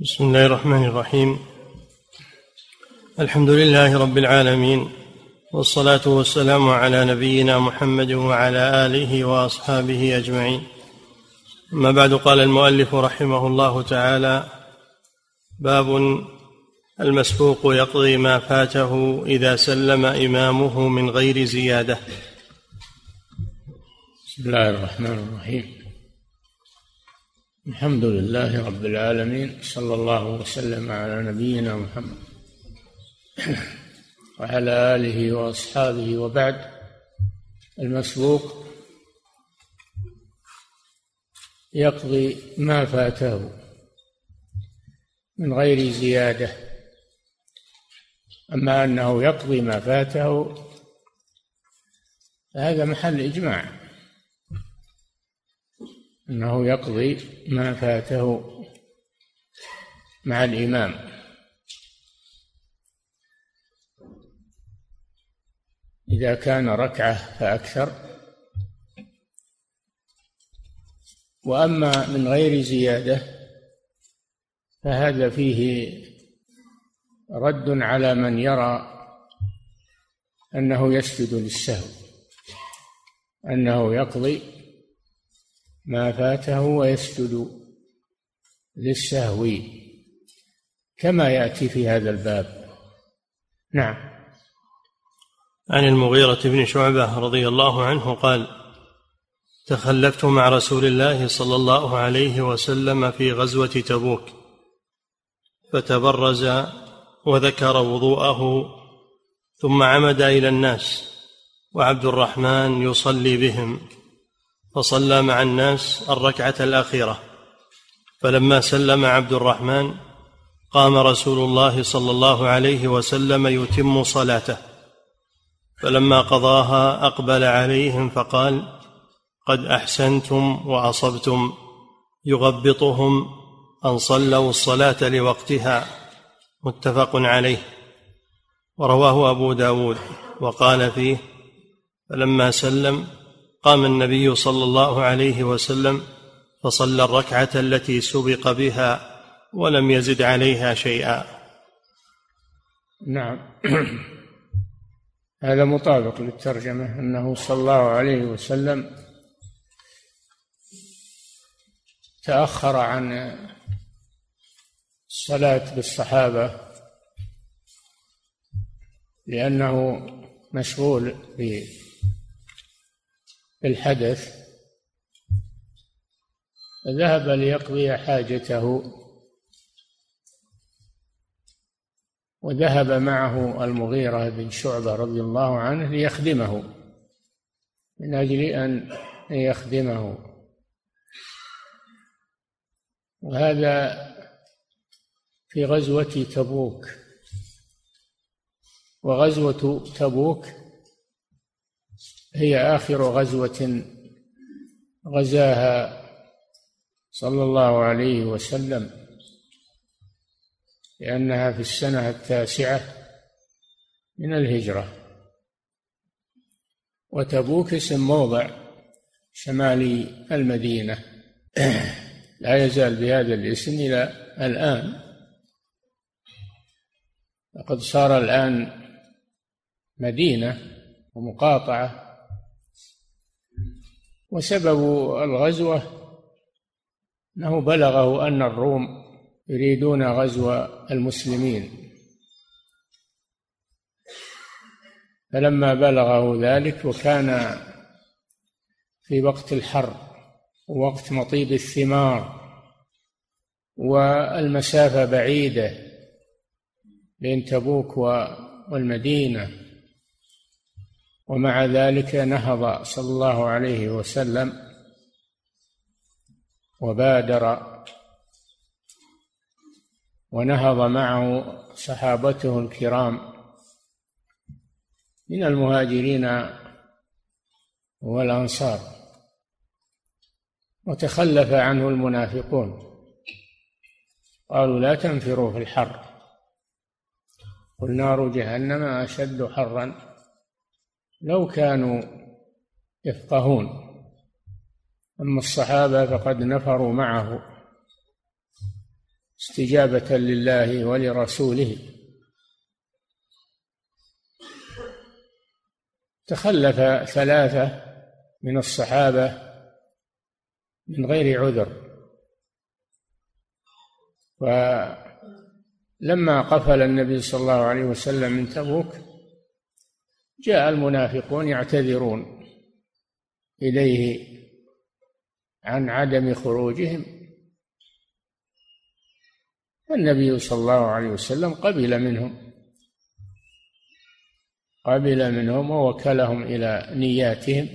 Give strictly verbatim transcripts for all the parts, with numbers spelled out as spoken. بسم الله الرحمن الرحيم. الحمد لله رب العالمين، والصلاة والسلام على نبينا محمد وعلى آله وأصحابه أجمعين. أما بعد، قال المؤلف رحمه الله تعالى: باب المسبوق يقضي ما فاته إذا سلم إمامه من غير زيادة. بسم الله الرحمن الرحيم. الحمد لله رب العالمين، صلى الله وسلم على نبينا محمد وعلى آله وأصحابه، وبعد. المسبوق يقضي ما فاته من غير زيادة. أما أنه يقضي ما فاته هذا محل إجماع، أنه يقضي ما فاته مع الإمام إذا كان ركعة فأكثر. وأما من غير زيادة فهذا فيه رد على من يرى أنه يسجد للسهو، أنه يقضي ما فاته ويسجد للسهو كما يأتي في هذا الباب. نعم. عن المغيرة بن شعبة رضي الله عنه قال: تخلفت مع رسول الله صلى الله عليه وسلم في غزوة تبوك، فتبرز وذكر وضوءه ثم عمد إلى الناس، وعبد الرحمن يصلي بهم، فصلى مع الناس الركعة الأخيرة، فلما سلم عبد الرحمن قام رسول الله صلى الله عليه وسلم يتم صلاته، فلما قضاها أقبل عليهم فقال: قد أحسنتم وأصبتم، يغبطهم أن صلوا الصلاة لوقتها. متفق عليه، ورواه أبو داود. وقال فيه: فلما سلم قام النبي صلى الله عليه وسلم فصلى الركعة التي سبق بها ولم يزد عليها شيئا. نعم. هذا مطابق للترجمة، أنه صلى الله عليه وسلم تأخر عن الصلاة بالصحابة لأنه مشغول بالحدث، ذهب ليقضي حاجته، وذهب معه المغيرة بن شعبة رضي الله عنه ليخدمه، من أجل أن يخدمه. وهذا في غزوة تبوك. وغزوة تبوك هي آخر غزوة غزاها صلى الله عليه وسلم، لأنها في السنة التاسعة من الهجرة. وتبوك اسم موضع شمالي المدينة، لا يزال بهذا الاسم إلى الآن. لقد صار الآن مدينة ومقاطعة. وسبب الغزوة أنه بلغه أن الروم يريدون غزو المسلمين، فلما بلغه ذلك وكان في وقت الحر ووقت مطيب الثمار والمسافة بعيدة بين تبوك والمدينة، ومع ذلك نهض صلى الله عليه وسلم وبادر، ونهض معه صحابته الكرام من المهاجرين والأنصار، وتخلف عنه المنافقون، قالوا: لا تنفروا في الحر، قل نار جهنم أشد حرا لو كانوا يفقهون. أما الصحابة فقد نفروا معه استجابة لله ولرسوله. تخلف ثلاثة من الصحابة من غير عذر، ولما قفل النبي صلى الله عليه وسلم من تبوك جاء المنافقون يعتذرون إليه عن عدم خروجهم، والنبي صلى الله عليه وسلم قبل منهم قبل منهم ووكلهم إلى نياتهم.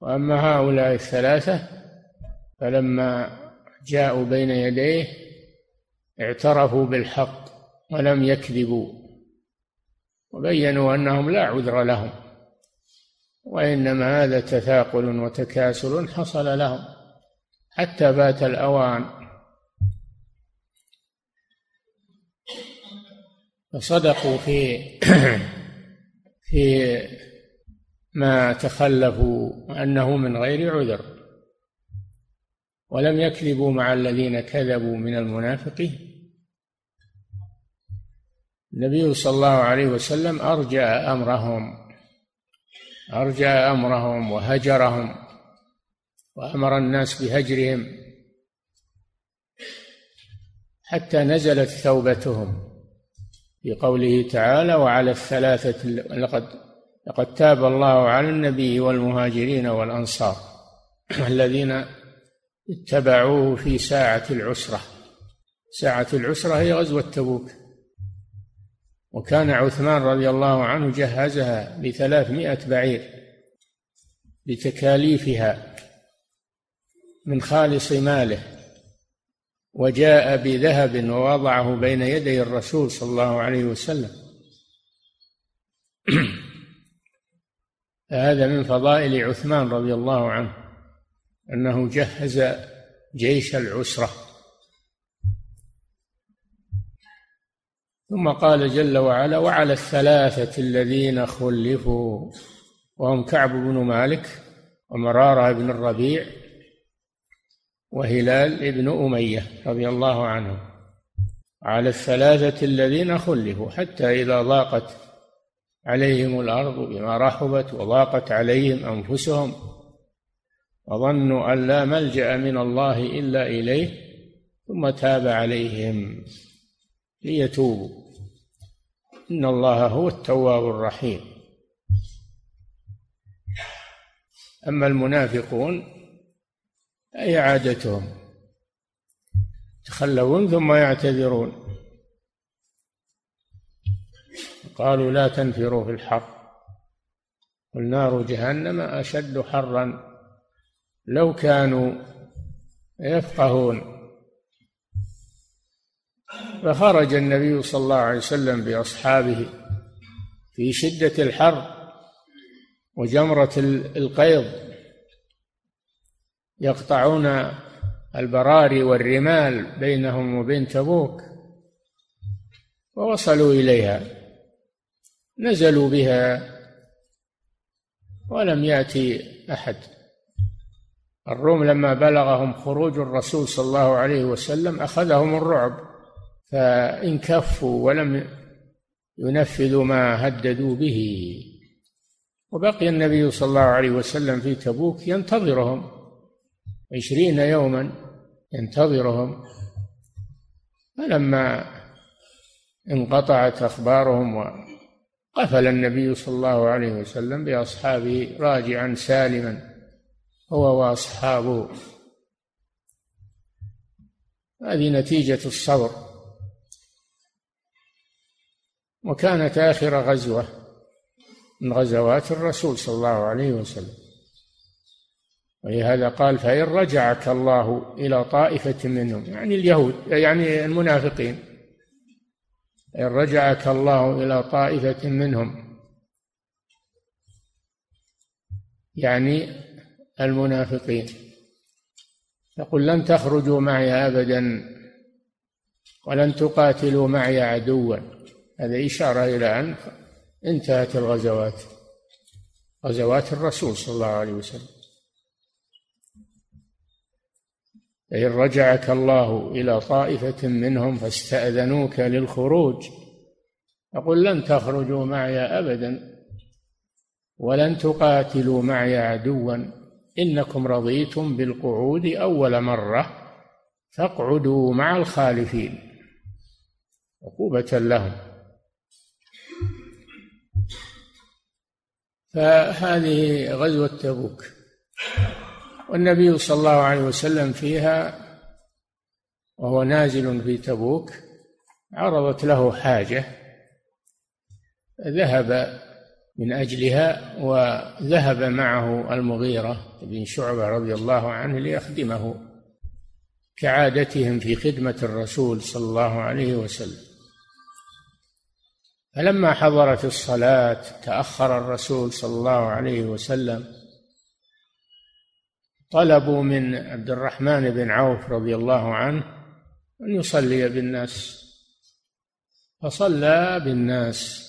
وأما هؤلاء الثلاثة فلما جاءوا بين يديه اعترفوا بالحق ولم يكذبوا، وبينوا أنهم لا عذر لهم، وإنما هذا تثاقل وتكاسل حصل لهم حتى بات الأوان. فصدقوا في في ما تخلفوا أنه من غير عذر، ولم يكذبوا مع الذين كذبوا من المنافقين. النبي صلى الله عليه وسلم أرجى أمرهم أرجى أمرهم وهجرهم، وأمر الناس بهجرهم حتى نزلت ثوبتهم بقوله تعالى: وعلى الثلاثة لقد لقد تاب الله على النبي والمهاجرين والأنصار الذين اتبعوه في ساعة العسرة. ساعة العسرة هي غزوة تبوك، وكان عثمان رضي الله عنه جهزها بثلاثمائة بعير بتكاليفها من خالص ماله، وجاء بذهب ووضعه بين يدي الرسول صلى الله عليه وسلم. هذا من فضائل عثمان رضي الله عنه أنه جهز جيش العسرة. ثم قال جل وعلا: وعلى الثلاثة الذين خلفوا، وهم كعب بن مالك ومرارة بن الربيع وهلال بن أمية رضي الله عنهم. على الثلاثة الذين خلفوا حتى إذا ضاقت عليهم الأرض بما رحبت وضاقت عليهم أنفسهم وظنوا أن لا ملجأ من الله إلا إليه ثم تاب عليهم ليتوبوا إن الله هو التواب الرحيم. أما المنافقون أي عادتهم يتخلون ثم يعتذرون، قالوا لا تنفروا في الحر، قل نار جهنم أشد حرا لو كانوا يفقهون. فخرج النبي صلى الله عليه وسلم بأصحابه في شدة الحر وجمرة القيض، يقطعون البراري والرمال بينهم وبين تبوك، ووصلوا إليها نزلوا بها ولم يأتي أحد. الروم لما بلغهم خروج الرسول صلى الله عليه وسلم أخذهم الرعب، فإن كفوا ولم ينفذوا ما هددوا به، وبقي النبي صلى الله عليه وسلم في تبوك ينتظرهم عشرين يوما ينتظرهم. فلما انقطعت أخبارهم وقفل النبي صلى الله عليه وسلم بأصحابه راجعا سالما هو وأصحابه. هذه نتيجة الصبر. وكانت آخر غزوة من غزوات الرسول صلى الله عليه وسلم، ولهذا قال: فإن رجعك الله إلى طائفة منهم، يعني اليهود يعني المنافقين، إن رجعك الله إلى طائفة منهم يعني المنافقين فقل لن تخرجوا معي أبدا ولن تقاتلوا معي عدوا. هذا إشارة إلى أن انتهت الغزوات، غزوات الرسول صلى الله عليه وسلم. فإن رجعك الله إلى طائفة منهم فاستأذنوك للخروج أقول لن تخرجوا معي أبدا ولن تقاتلوا معي عدوا، إنكم رضيتم بالقعود أول مرة فاقعدوا مع الخالفين، عقوبة لهم. فهذه غزوة تبوك، والنبي صلى الله عليه وسلم فيها وهو نازل في تبوك عرضت له حاجة ذهب من أجلها، وذهب معه المغيرة بن شعبة رضي الله عنه ليخدمه كعادتهم في خدمة الرسول صلى الله عليه وسلم. فلما حضرت الصلاة تأخر الرسول صلى الله عليه وسلم، طلبوا من عبد الرحمن بن عوف رضي الله عنه أن يصلي بالناس، فصلى بالناس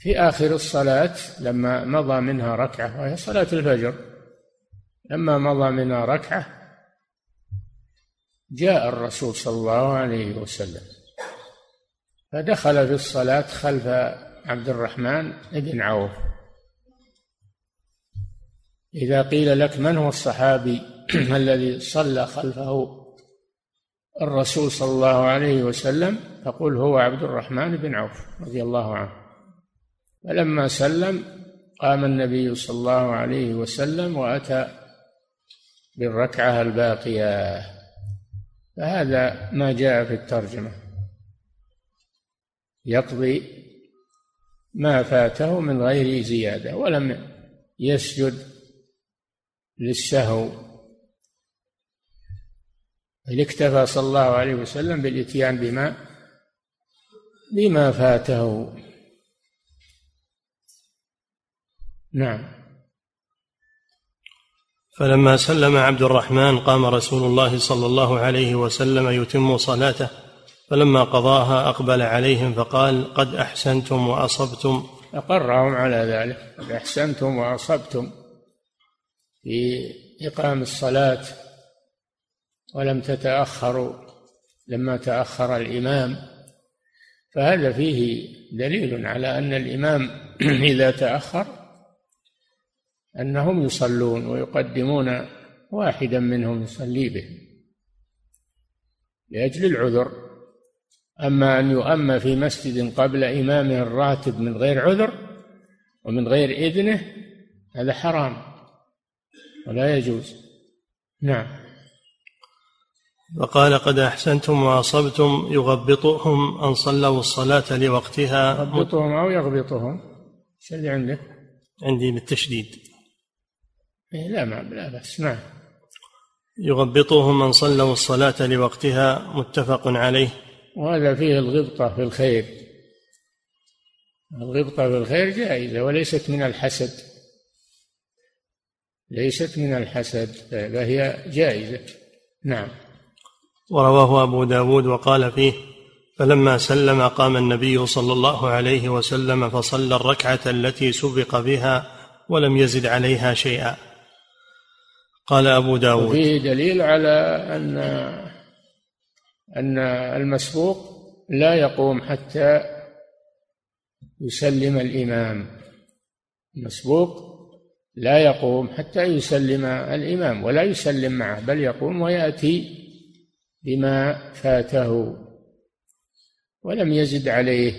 في آخر الصلاة لما مضى منها ركعة، وهي صلاة الفجر، لما مضى منها ركعة جاء الرسول صلى الله عليه وسلم فدخل في الصلاة خلف عبد الرحمن بن عوف. إذا قيل لك من هو الصحابي الذي صلى خلفه الرسول صلى الله عليه وسلم فقل هو عبد الرحمن بن عوف رضي الله عنه. فلما سلم قام النبي صلى الله عليه وسلم وأتى بالركعة الباقية. فهذا ما جاء في الترجمة يقضي ما فاته من غير زيادة، ولم يسجد للسهو، بل اكتفى صلى الله عليه وسلم بالإتيان بما بما فاته. نعم. فلما سلم عبد الرحمن قام رسول الله صلى الله عليه وسلم يتم صلاته، فلما قضاها أقبل عليهم فقال قد أحسنتم وأصبتم. أقرهم على ذلك، قد أحسنتم وأصبتم في إقام الصلاة ولم تتأخروا لما تأخر الإمام، فهذا فيه دليل على أن الإمام إذا تأخر أنهم يصلون ويقدمون واحدا منهم يصلي به لأجل العذر. أما أن يؤم في مسجد قبل إمامه الراتب من غير عذر ومن غير إذنه هذا حرام ولا يجوز. نعم. وقال قد أحسنتم وأصبتم يغبطهم أن صلوا الصلاة لوقتها. يغبطهم أو يغبطهم ايش اللي عندك؟ عندي بالتشديد. لا ما لا بس. نعم. يغبطهم أن صلوا الصلاة لوقتها متفق عليه. وهذا فيه الغبطة في الخير، الغبطة في الخير جائزة وليست من الحسد، ليست من الحسد فهي جائزة. نعم. ورواه أبو داود وقال فيه فلما سلم قام النبي صلى الله عليه وسلم فصلى الركعة التي سبق بها ولم يزد عليها شيئا. قال أبو داود فيه دليل على أن أن المسبوق لا يقوم حتى يسلم الإمام، المسبوق لا يقوم حتى يسلم الإمام ولا يسلم معه، بل يقوم ويأتي بما فاته ولم يزد عليه،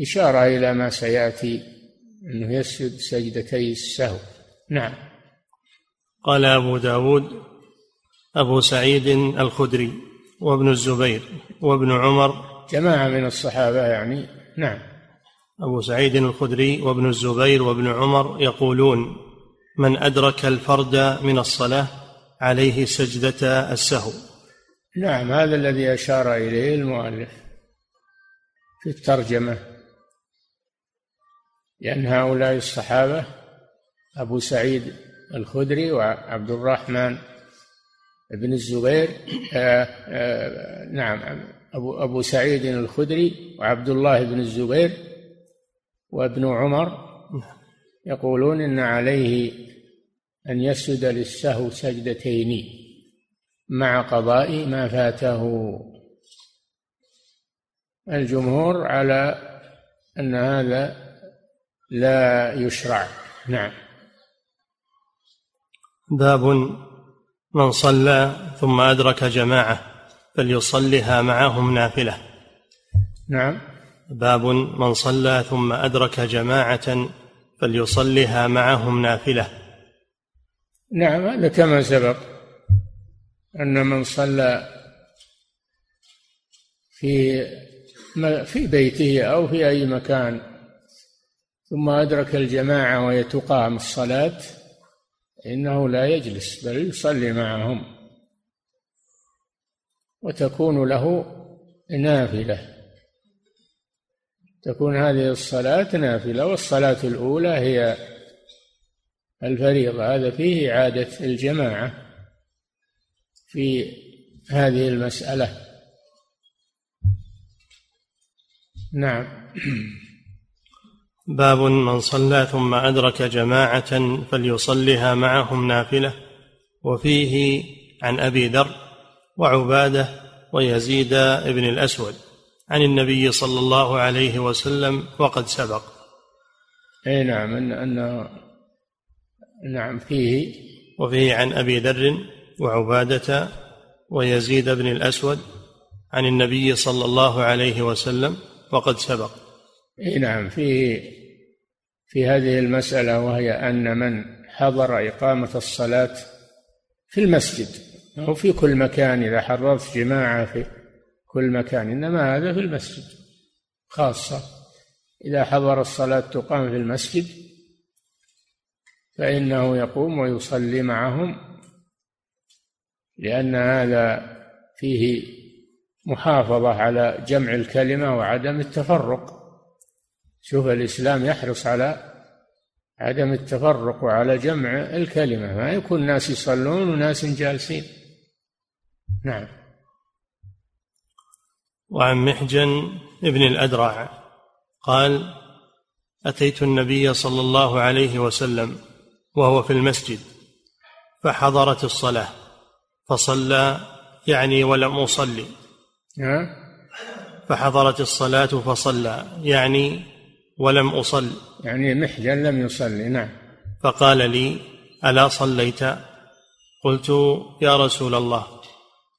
إشارة إلى ما سيأتي أنه يسجد سجدتي السهو. نعم. قال أبو داود أبو سعيد الخدري وابن الزبير وابن عمر، جماعة من الصحابة يعني. نعم. أبو سعيد الخدري وابن الزبير وابن عمر يقولون من أدرك الفرد من الصلاة عليه سجدة السهو. نعم، هذا الذي أشار إليه المؤلف في الترجمة، لأن هؤلاء الصحابة أبو سعيد الخدري وعبد الرحمن ابن الزبير آآ آآ نعم أبو, أبو سعيد الخدري وعبد الله بن الزبير وابن عمر يقولون إن عليه أن يسجد للسهو سجدتين مع قضاء ما فاته. الجمهور على أن هذا لا يشرع. نعم. باب من صلى ثم أدرك جماعة فليصلها معهم نافلة. نعم. باب من صلى ثم أدرك جماعة فليصلها معهم نافلة. نعم، هذا كما سبق أن من صلى في في بيته أو في أي مكان ثم أدرك الجماعة وهي تقام الصلاة إنه لا يجلس بل يصلي معهم، وتكون له نافلة، تكون هذه الصلاة نافلة. والصلاة الأولى هي الفريضة، هذا فيه عادة الجماعة في هذه المسألة. نعم. باب من صلى ثم أدرك جماعة فليصلها معهم نافلة، وفيه عن أبي ذر وعبادة ويزيد بن الأسود عن النبي صلى الله عليه وسلم وقد سبق. أي نعم، أن أن نعم فيه وفيه عن أبي ذر وعبادة ويزيد بن الأسود عن النبي صلى الله عليه وسلم وقد سبق. أي نعم، فيه في هذه المسألة، وهي أن من حضر إقامة الصلاة في المسجد أو في كل مكان، إذا حضرت جماعة في كل مكان، إنما هذا في المسجد خاصة، إذا حضر الصلاة تقام في المسجد فإنه يقوم ويصلي معهم، لأن هذا فيه محافظة على جمع الكلمة وعدم التفرق. شوف، الإسلام يحرص على عدم التفرق وعلى جمع الكلمة، ما يكون ناس يصلون وناس جالسين. نعم. وعن محجن بن الأدراع قال: أتيت النبي صلى الله عليه وسلم وهو في المسجد فحضرت الصلاة فصلى، يعني ولم أصلي. فحضرت الصلاة فصلى، يعني ولم أصل، يعني محجن لم يصلي. نعم. فقال لي: ألا صليت؟ قلت: يا رسول الله،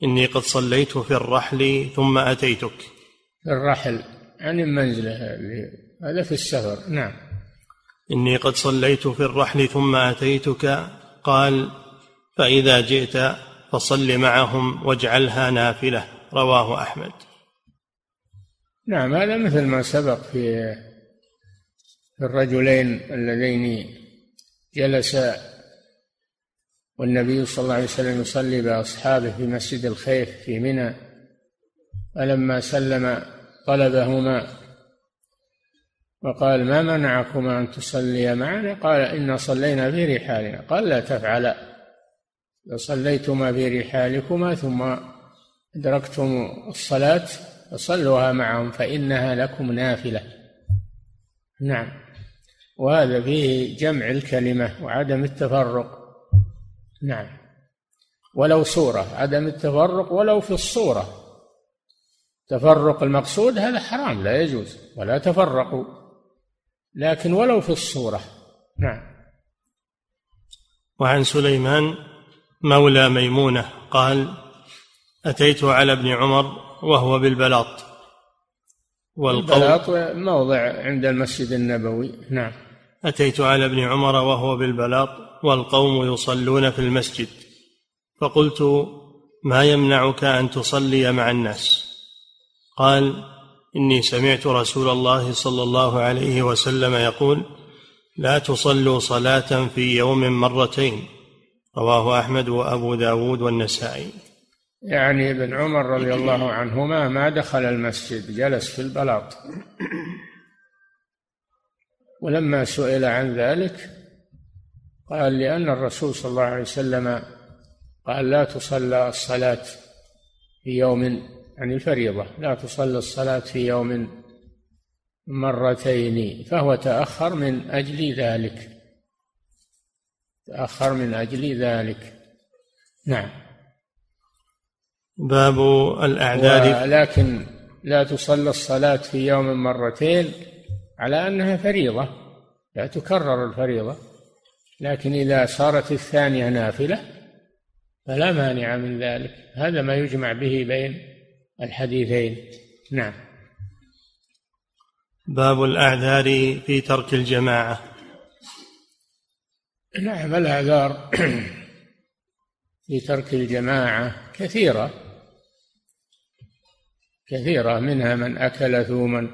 إني قد صليت في الرحل ثم أتيتك. الرحل يعني المنزلة، هذا في السفر. نعم. إني قد صليت في الرحل ثم أتيتك. قال: فإذا جئت فصل معهم واجعلها نافلة. رواه أحمد. نعم، هذا مثل ما سبق في الرجلين اللذين جلسا والنبي صلى الله عليه وسلم يصلي بأصحابه في مسجد الخيف في منى، فلما سلم طلبهما وقال: ما منعكما أن تصليا معنا؟ قال: إن صلينا في رحالنا. قال: لا تفعلا، لصليتما في رحالكما ثم أدركتم الصلاة فصلوها معهم فإنها لكم نافلة. نعم. وهذا فيه جمع الكلمة وعدم التفرق. نعم. ولو صورة، عدم التفرق ولو في الصورة. تفرق المقصود هذا حرام، لا يجوز، ولا تفرقوا، لكن ولو في الصورة. نعم. وعن سليمان مولى ميمونة قال: أتيت على ابن عمر وهو بالبلاط. البلاط موضع عند المسجد النبوي. نعم. أتيت على ابن عمر وهو بالبلاط والقوم يصلون في المسجد، فقلت: ما يمنعك أن تصلي مع الناس؟ قال: إني سمعت رسول الله صلى الله عليه وسلم يقول: لا تصلوا صلاة في يوم مرتين. رواه أحمد وأبو داود والنسائي. يعني ابن عمر رضي الله عنهما ما دخل المسجد، جلس في البلاط، ولما سئل عن ذلك قال: لأن الرسول صلى الله عليه وسلم قال: لا تصلى الصلاة في يوم، يعني الفريضة، لا تصلى الصلاة في يوم مرتين، فهو تأخر من أجل ذلك، تأخر من أجل ذلك. نعم. باب الأعداد. لكن لا تصلى الصلاة في يوم مرتين على أنها فريضة، لا تكرر الفريضة، لكن إذا صارت الثانية نافلة فلا مانع من ذلك. هذا ما يجمع به بين الحديثين. نعم. باب الأعذار في ترك الجماعة. نعم، الأعذار في ترك الجماعة كثيرة كثيرة، منها من أكل ثوما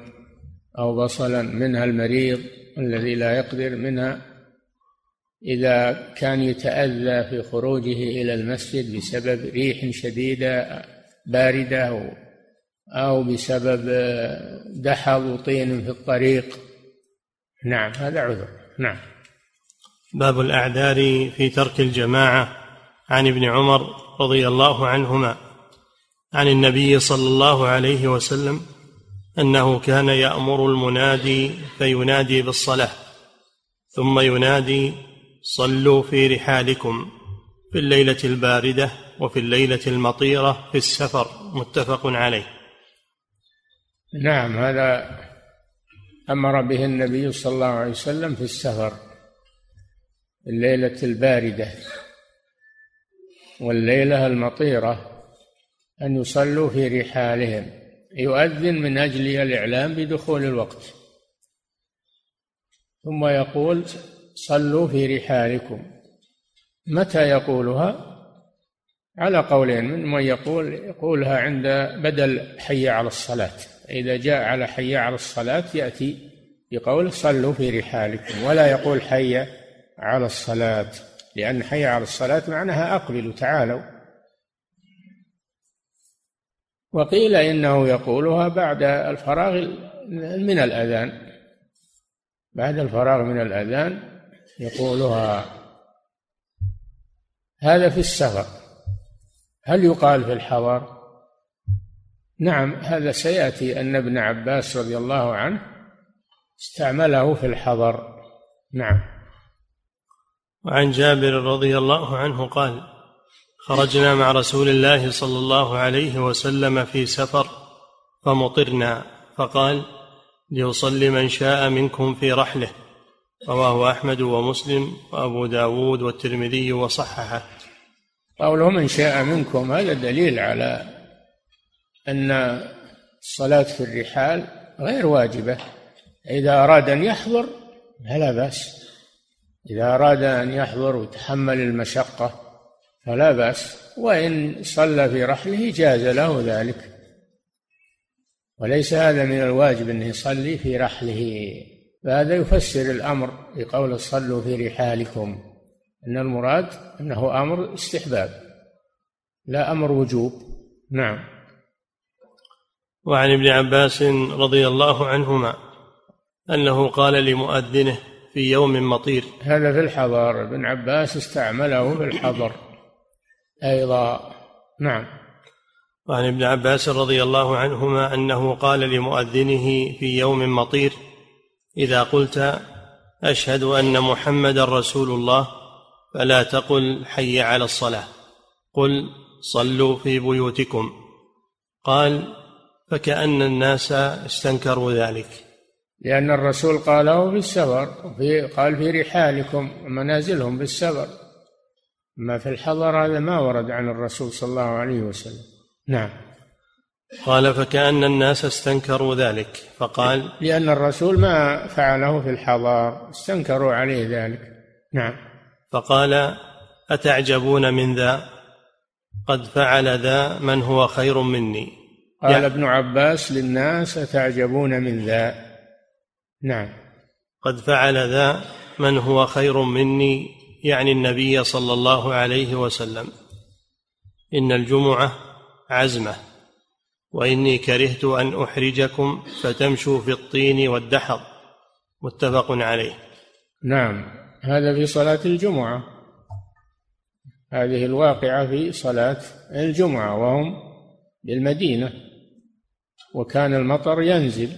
أو بصلا، منها المريض الذي لا يقدر، منها إذا كان يتأذى في خروجه إلى المسجد بسبب ريح شديدة باردة أو بسبب دحض وطين في الطريق. نعم، هذا عذر. نعم. باب الأعذار في ترك الجماعة. عن ابن عمر رضي الله عنهما عن النبي صلى الله عليه وسلم أنه كان يأمر المنادي فينادي بالصلاة، ثم ينادي: صلوا في رحالكم في الليلة الباردة وفي الليلة المطيرة في السفر. متفق عليه. نعم، هذا أمر به النبي صلى الله عليه وسلم في السفر، الليلة الباردة والليلة المطيرة، أن يصلوا في رحالهم. يؤذن من أجل الإعلام بدخول الوقت، ثم يقول: صلوا في رحالكم. متى يقولها؟ على قولين، من من يقول يقولها عند بدل حي على الصلاة، إذا جاء على حي على الصلاة يأتي بقول: صلوا في رحالكم، ولا يقول حي على الصلاة، لأن حي على الصلاة معناها أقبلوا تعالوا. وقيل إنه يقولها بعد الفراغ من الأذان، بعد الفراغ من الأذان يقولها. هذا في السفر. هل يقال في الحضر؟ نعم، هذا سيأتي أن ابن عباس رضي الله عنه استعمله في الحضر. نعم. وعن جابر رضي الله عنه قال: خرجنا مع رسول الله صلى الله عليه وسلم في سفر فمطرنا، فقال: ليصلي من شاء منكم في رحله. رواه أحمد ومسلم وأبو داود والترمذي وصححه. قوله من شاء منكم، هذا دليل على أن الصلاة في الرحال غير واجبة. إذا أراد أن يحضر فلا بأس، إذا أراد أن يحضر وتحمل المشقة فلا بأس، وإن صلى في رحله جاز له ذلك. وليس هذا من الواجب أن يصلي في رحله، فهذا يفسر الأمر بقول: صلوا في رحالكم، أن المراد أنه أمر استحباب لا أمر وجوب. نعم. وعن ابن عباس رضي الله عنهما أنه قال لمؤذنه في يوم مطير. هذا في الحضر، ابن عباس استعمله في الحضر أيضا. نعم. وعن ابن عباس رضي الله عنهما أنه قال لمؤذنه في يوم مطير: إذا قلت أشهد أن محمدا رسول الله فلا تقل حي على الصلاة، قل: صلوا في بيوتكم. قال: فكأن الناس استنكروا ذلك، لأن الرسول قاله بالسفر، قال في رحالكم، منازلهم بالسفر. ما في الحضر هذا ما ورد عن الرسول صلى الله عليه وسلم. نعم. قال: فكأن الناس استنكروا ذلك، فقال: لأن الرسول ما فعله في الحضر، استنكروا عليه ذلك. نعم. فقال: أتعجبون من ذا؟ قد فعل ذا من هو خير مني. قال يعني ابن عباس للناس: أتعجبون من ذا؟ نعم. قد فعل ذا من هو خير مني، يعني النبي صلى الله عليه وسلم. إن الجمعة عزمة، وإني كرهت أن أحرجكم فتمشوا في الطين والدحض. متفق عليه. نعم، هذا في صلاة الجمعة، هذه الواقعة في صلاة الجمعة وهم بالمدينة، وكان المطر ينزل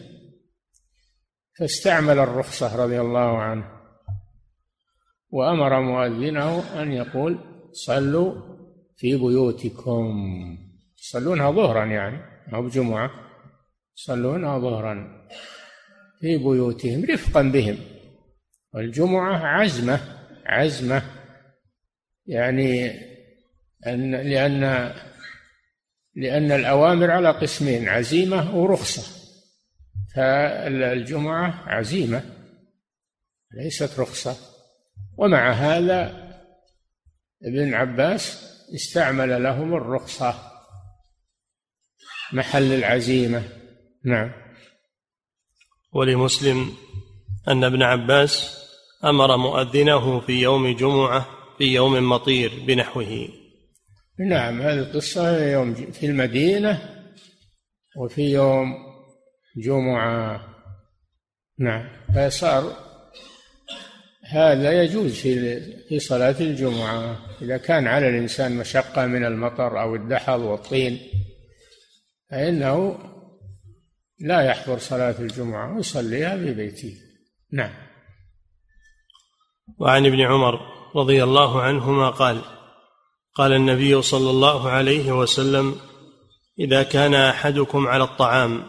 فاستعمل الرخصة رضي الله عنه، وأمر مؤذنه أن يقول: صلوا في بيوتكم. يصلونها ظهرا يعني أو بجمعة، يصلونها ظهرا في بيوتهم رفقا بهم. والجمعة عزمة عزمة يعني أن لأن لأن الأوامر على قسمين، عزيمة ورخصة، فالجمعة عزيمة ليست رخصة. ومع هذا ابن عباس استعمل لهم الرخصة محل العزيمة. نعم. ولمسلم أن ابن عباس أمر مؤذنه في يوم جمعة في يوم مطير بنحوه. نعم، هذه القصة في المدينة وفي يوم جمعة. نعم، فصار هذا يجوز في في صلاة الجمعة إذا كان على الإنسان مشقة من المطر أو الدحض والطين، فإنه لا يحضر صلاة الجمعة ويصليها في بيته. نعم. وعن ابن عمر رضي الله عنهما قال: قال النبي صلى الله عليه وسلم: إذا كان أحدكم على الطعام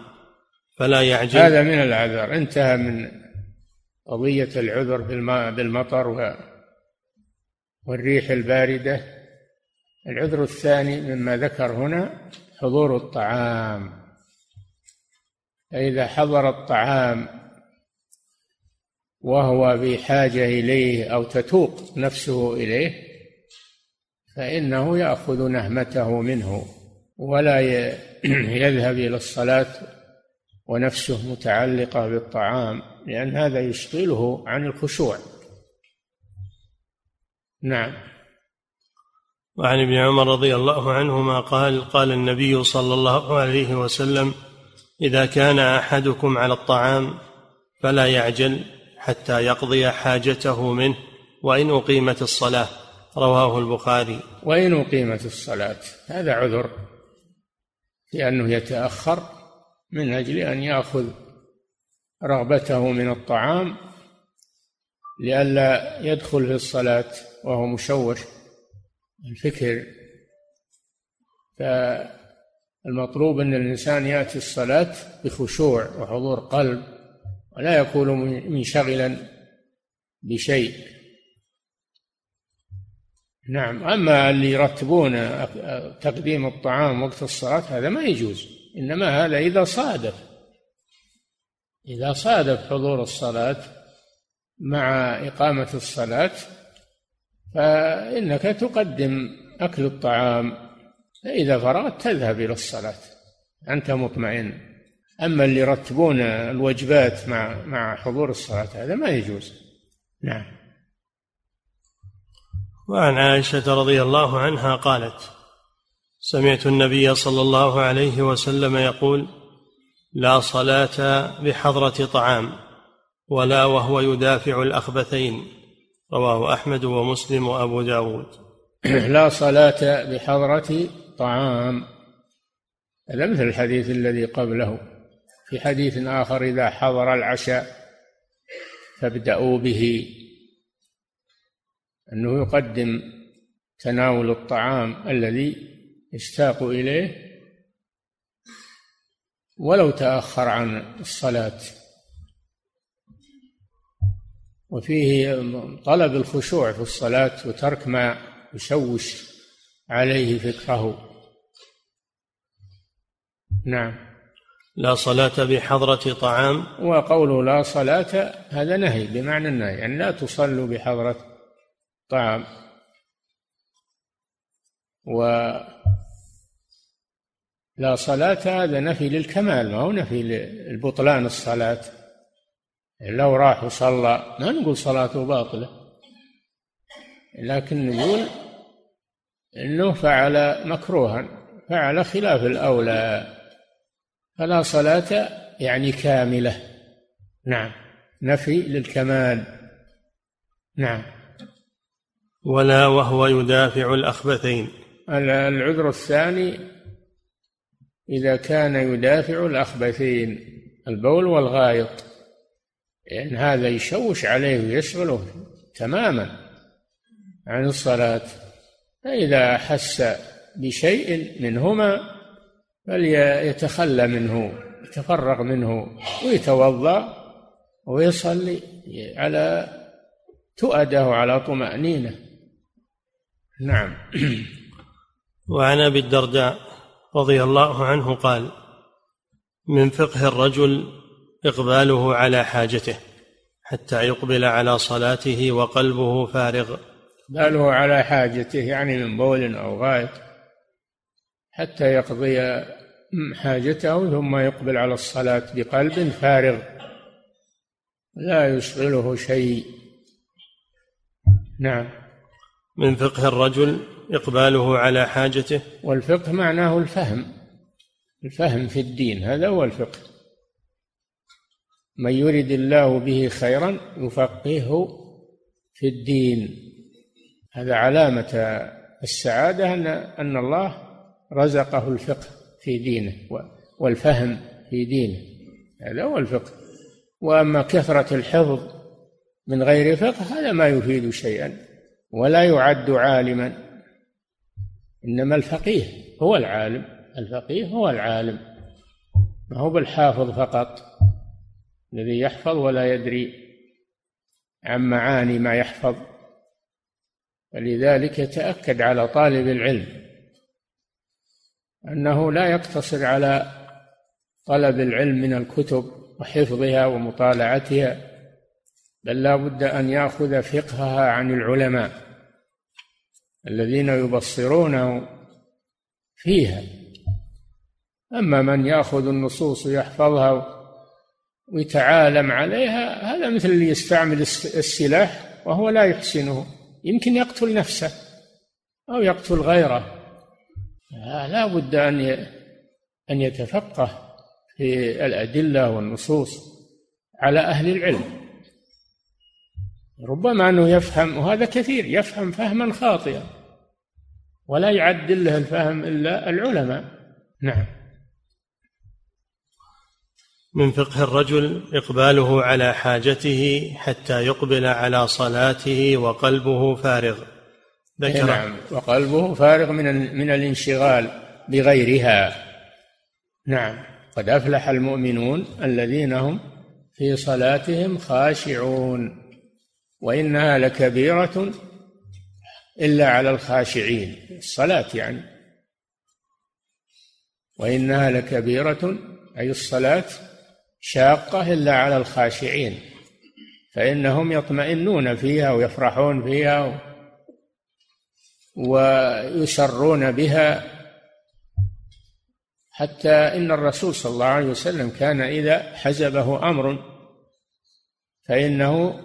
فلا يعجل. هذا من العذر، انتهى من قضية العذر بالمطر والريح الباردة. العذر الثاني مما ذكر هنا حضور الطعام، فإذا حضر الطعام وهو بحاجة إليه أو تتوق نفسه إليه فإنه يأخذ نهمته منه ولا يذهب إلى الصلاة ونفسه متعلقة بالطعام، لأن هذا يشغله عن الخشوع. نعم. وعن ابن عمر رضي الله عنهما قال: قال النبي صلى الله عليه وسلم: إذا كان أحدكم على الطعام فلا يعجل حتى يقضي حاجته منه وإن أقيمت الصلاة. رواه البخاري. وإن أقيمت الصلاة، هذا عذر، لأنه يتأخر من أجل أن يأخذ رغبته من الطعام لئلا يدخل في الصلاة وهو مشوش الفكر. فالمطلوب أن الإنسان يأتي الصلاة بخشوع وحضور قلب ولا يكون منشغلا بشيء. نعم. أما اللي يرتبون تقديم الطعام وقت الصلاة هذا ما يجوز، إنما هذا إذا صادف إذا صادف حضور الصلاة مع إقامة الصلاة فإنك تقدم أكل الطعام، فإذا فرغت تذهب إلى الصلاة أنت مطمئن. أما اللي يرتبون الوجبات مع مع حضور الصلاة هذا ما يجوز. نعم. وعن عائشة رضي الله عنها قالت: سمعت النبي صلى الله عليه وسلم يقول: لا صلاة بحضرة طعام ولا وهو يدافع الأخبثين. رواه أحمد ومسلم وأبو داود. لا صلاة بحضرة طعام، هذا مثل الحديث الذي قبله. في حديث آخر: إذا حضر العشاء فابدأوا به، أنه يقدم تناول الطعام الذي يشتاق إليه ولو تأخر عن الصلاة. وفيه طلب الخشوع في الصلاة وترك ما يشوش عليه فكره. نعم. لا صلاة بحضرة طعام. وقوله لا صلاة هذا نهي بمعنى النهي، يعني لا تصلوا بحضرة طعام. ولا صلاة هذا نفي للكمال، ما هو نفي للبطلان الصلاة. لو راح وصلى ما نقول صلاته باطلة، لكن نقول إنه فعل مكروها، فعل خلاف الأولى. فلا صلاة يعني كاملة. نعم، نفي للكمال. نعم. ولا وهو يدافع الأخبثين، العذر الثاني إذا كان يدافع الأخبثين، البول والغائط، لأن هذا يشوش عليه ويشغله تماما عن الصلاة. فإذا أحس بشيء منهما فليتخلى منه، يتفرغ منه ويتوضأ ويصلي على تؤده على طمأنينة. نعم. وعن أبي الدرداء رضي الله عنه قال: من فقه الرجل إقباله على حاجته حتى يقبل على صلاته وقلبه فارغ. إقباله على حاجته يعني من بول أو غائط حتى يقضي حاجته ثم يقبل على الصلاة بقلب فارغ لا يشغله شيء. نعم. من فقه الرجل إقباله على حاجته. والفقه معناه الفهم، الفهم في الدين، هذا هو الفقه. من يرد الله به خيرا يفقهه في الدين. هذا علامة السعادة أن الله رزقه الفقه في دينه والفهم في دينه، هذا هو الفقه. وأما كثرة الحفظ من غير فقه هذا ما يفيد شيئا ولا يعد عالما، إنما الفقيه هو العالم، الفقيه هو العالم، ما هو بالحافظ فقط الذي يحفظ ولا يدري عن معاني ما يحفظ. ولذلك يتأكد على طالب العلم أنه لا يقتصر على طلب العلم من الكتب وحفظها ومطالعتها، بل لا بد أن يأخذ فقهها عن العلماء الذين يبصرونه فيها. أما من يأخذ النصوص ويحفظها ويتعالم عليها هذا مثل اللي يستعمل السلاح وهو لا يحسنه، يمكن يقتل نفسه أو يقتل غيره. لا بد أن أن يتفقه في الأدلة والنصوص على أهل العلم، ربما أنه يفهم، وهذا كثير يفهم فهما خاطئا ولا يعدل له الفهم إلا العلماء. نعم. من فقه الرجل إقباله على حاجته حتى يقبل على صلاته وقلبه فارغ. ذكر. نعم. وقلبه فارغ من من الانشغال بغيرها. نعم. قد أفلح المؤمنون الذين هم في صلاتهم خاشعون وإنها لكبيرة إلا على الخاشعين، الصلاة يعني، وإنها لكبيرة أي الصلاة شاقة إلا على الخاشعين، فإنهم يطمئنون فيها ويفرحون فيها ويسرون بها، حتى إن الرسول صلى الله عليه وسلم كان إذا حزبه أمر فإنه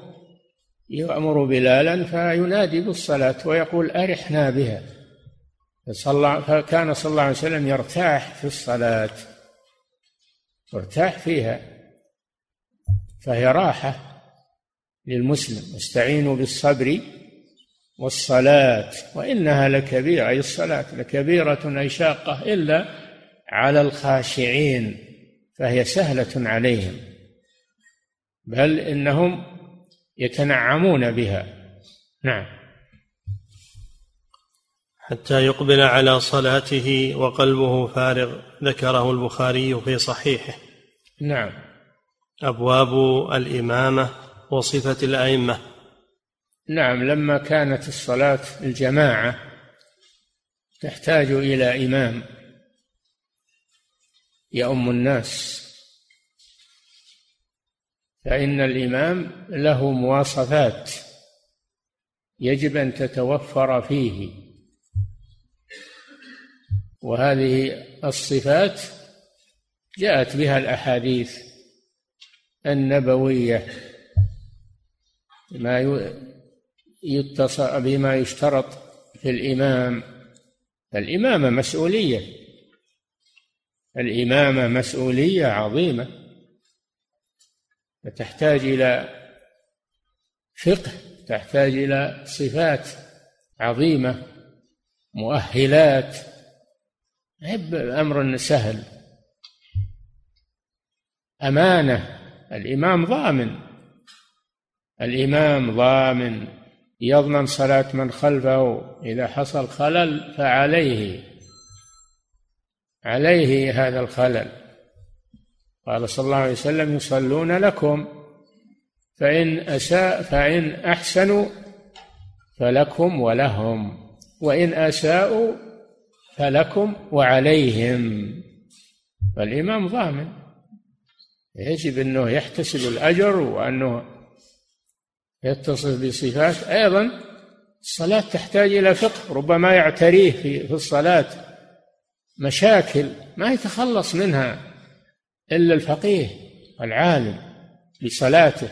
يأمر بلالا فينادي بالصلاة ويقول أرحنا بها، فكان صلى الله عليه وسلم يرتاح في الصلاة، يرتاح فيها، فهي راحة للمسلم. استعينوا بالصبر والصلاة وإنها لكبيرة، أي الصلاة لكبيرة أي شاقة إلا على الخاشعين، فهي سهلة عليهم بل إنهم يتنعمون بها. نعم. حتى يقبل على صلاته وقلبه فارغ، ذكره البخاري في صحيحه. نعم. أبواب الإمامة وصفة الأئمة. نعم. لما كانت الصلاة الجماعة تحتاج إلى إمام يؤم الناس، فإن الإمام له مواصفات يجب أن تتوفر فيه، وهذه الصفات جاءت بها الأحاديث النبوية بما يشترط في الإمام. الإمامة مسؤولية، الإمامة مسؤولية عظيمة تحتاج إلى فقه، تحتاج إلى صفات عظيمة مؤهلات، يحب أمر سهل، أمانة. الإمام ضامن، الإمام ضامن، يضمن صلاة من خلفه، إذا حصل خلل فعليه عليه هذا الخلل. قال صلى الله عليه وسلم: يصلون لكم فإن أساء فإن أحسنوا فلكم ولهم وإن أساءوا فلكم وعليهم. فالإمام ضامن، يجب أنه يحتسب الأجر وأنه يتصف بصفات. أيضا الصلاة تحتاج إلى فقه، ربما يعتريه في الصلاة مشاكل ما يتخلص منها إلا الفقيه العالم بصلاته،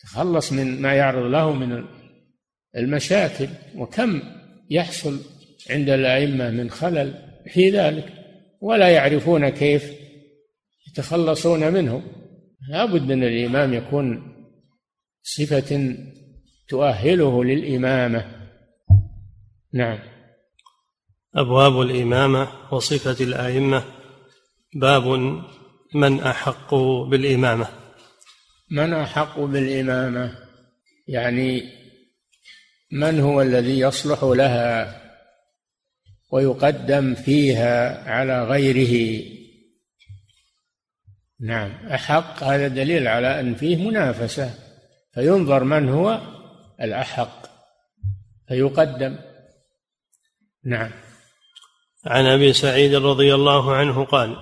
تخلص من ما يعرض له من المشاكل. وكم يحصل عند الأئمة من خلل في ذلك ولا يعرفون كيف يتخلصون منه. لا بد أن الإمام يكون صفة تؤهله للإمامة. نعم. أبواب الإمامة وصفة الأئمة. باب: من أحق بالإمامة. من أحق بالإمامة يعني من هو الذي يصلح لها ويقدم فيها على غيره. نعم. أحق هذا دليل على أن فيه منافسة، فينظر من هو الأحق فيقدم. نعم. عن أبي سعيد رضي الله عنه قال: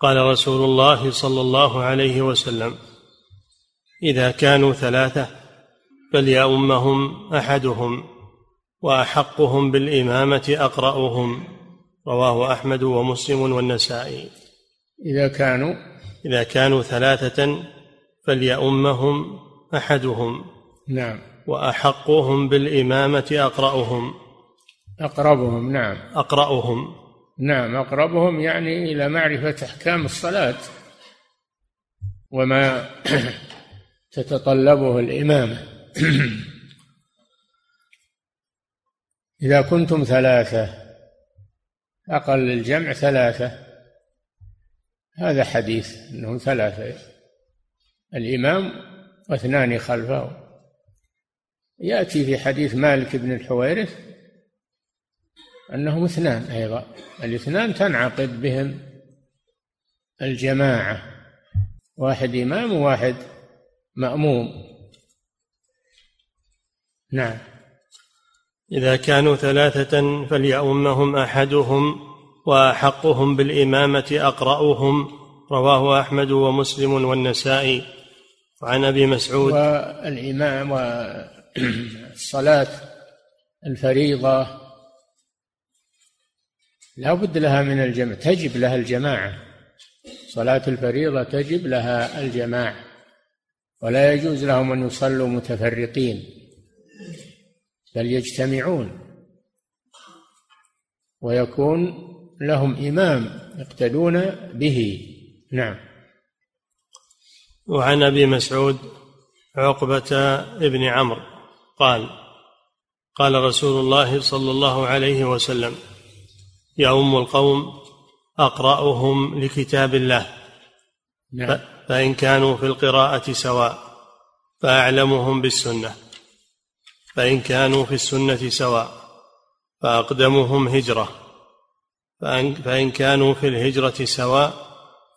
قال رسول الله صلى الله عليه وسلم: إذا كانوا ثلاثة فليؤمهم أحدهم، وأحقهم بالإمامة أقرأهم. رواه أحمد ومسلم والنسائي. إذا كانوا إذا كانوا ثلاثة فليؤمهم أحدهم. نعم. وأحقهم بالإمامة أقرأهم. أقربهم. نعم. أقرأهم. نعم. أقربهم يعني إلى معرفة أحكام الصلاة وما تتطلبه الإمامة. إذا كنتم ثلاثة، أقل الجمع ثلاثة، هذا حديث أنهم ثلاثة، الإمام واثنان خلفه. يأتي في حديث مالك بن الحويرث أنهم اثنان أيضا، الاثنان تنعقد بهم الجماعة، واحد إمام وواحد مأموم. نعم. إذا كانوا ثلاثة فليؤمهم أحدهم، وأحقهم بالإمامة أقرأهم. رواه أحمد ومسلم والنسائي. عن أبي مسعود. والإمام والصلاة الفريضة لا بد لها من الجماعة، تجب لها الجماعة، صلاة الفريضة تجب لها الجماعة، ولا يجوز لهم أن يصلوا متفرقين، بل يجتمعون ويكون لهم إمام يقتدون به. نعم. وعن أبي مسعود عقبة بن عمرو قال: قال رسول الله صلى الله عليه وسلم: يؤم القوم أقرأهم لكتاب الله. نعم. فإن كانوا في القراءة سواء فأعلمهم بالسنة، فإن كانوا في السنة سواء فأقدمهم هجرة، فإن كانوا في الهجرة سواء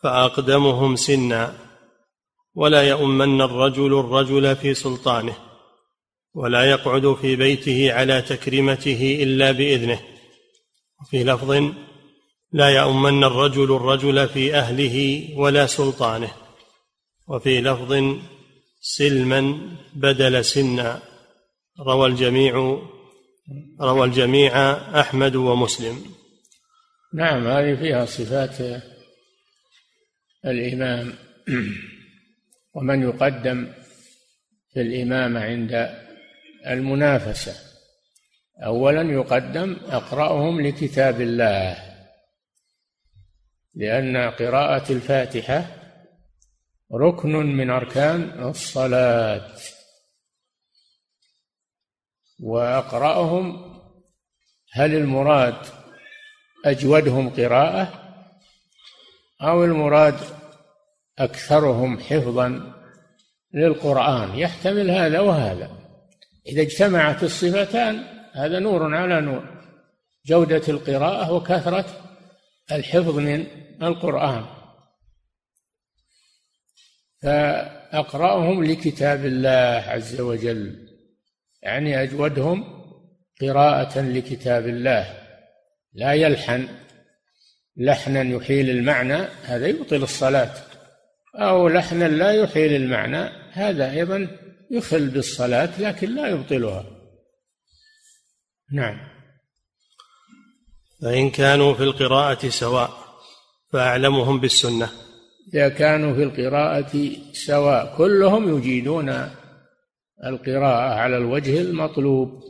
فأقدمهم سنا. ولا يؤمن الرجل الرجل في سلطانه، ولا يقعد في بيته على تكريمته إلا بإذنه. وفي لفظ: لا يؤمن الرجل الرجل في أهله ولا سلطانه. وفي لفظ: سلما بدل سنا. روى الجميع روى الجميع أحمد ومسلم. نعم. هذه فيها صفات الإمام ومن يقدم في الإمامة عند المنافسة. أولا يقدم أقرأهم لكتاب الله، لأن قراءة الفاتحة ركن من أركان الصلاة. وأقرأهم هل المراد أجودهم قراءة، أو المراد أكثرهم حفظا للقرآن؟ يحتمل هذا وهذا. إذا اجتمعت الصفتان هذا نور على نور، جودة القراءة وكثرة الحفظ من القرآن، فأقرأهم لكتاب الله عز وجل، يعني أجودهم قراءة لكتاب الله، لا يلحن لحنا يحيل المعنى، هذا يبطل الصلاة، أو لحنا لا يحيل المعنى، هذا أيضا يخل بالصلاة لكن لا يبطلها. نعم. فإن كانوا في القراءة سواء فأعلمهم بالسنة، إذا كانوا في القراءة سواء كلهم يجيدون القراءة على الوجه المطلوب،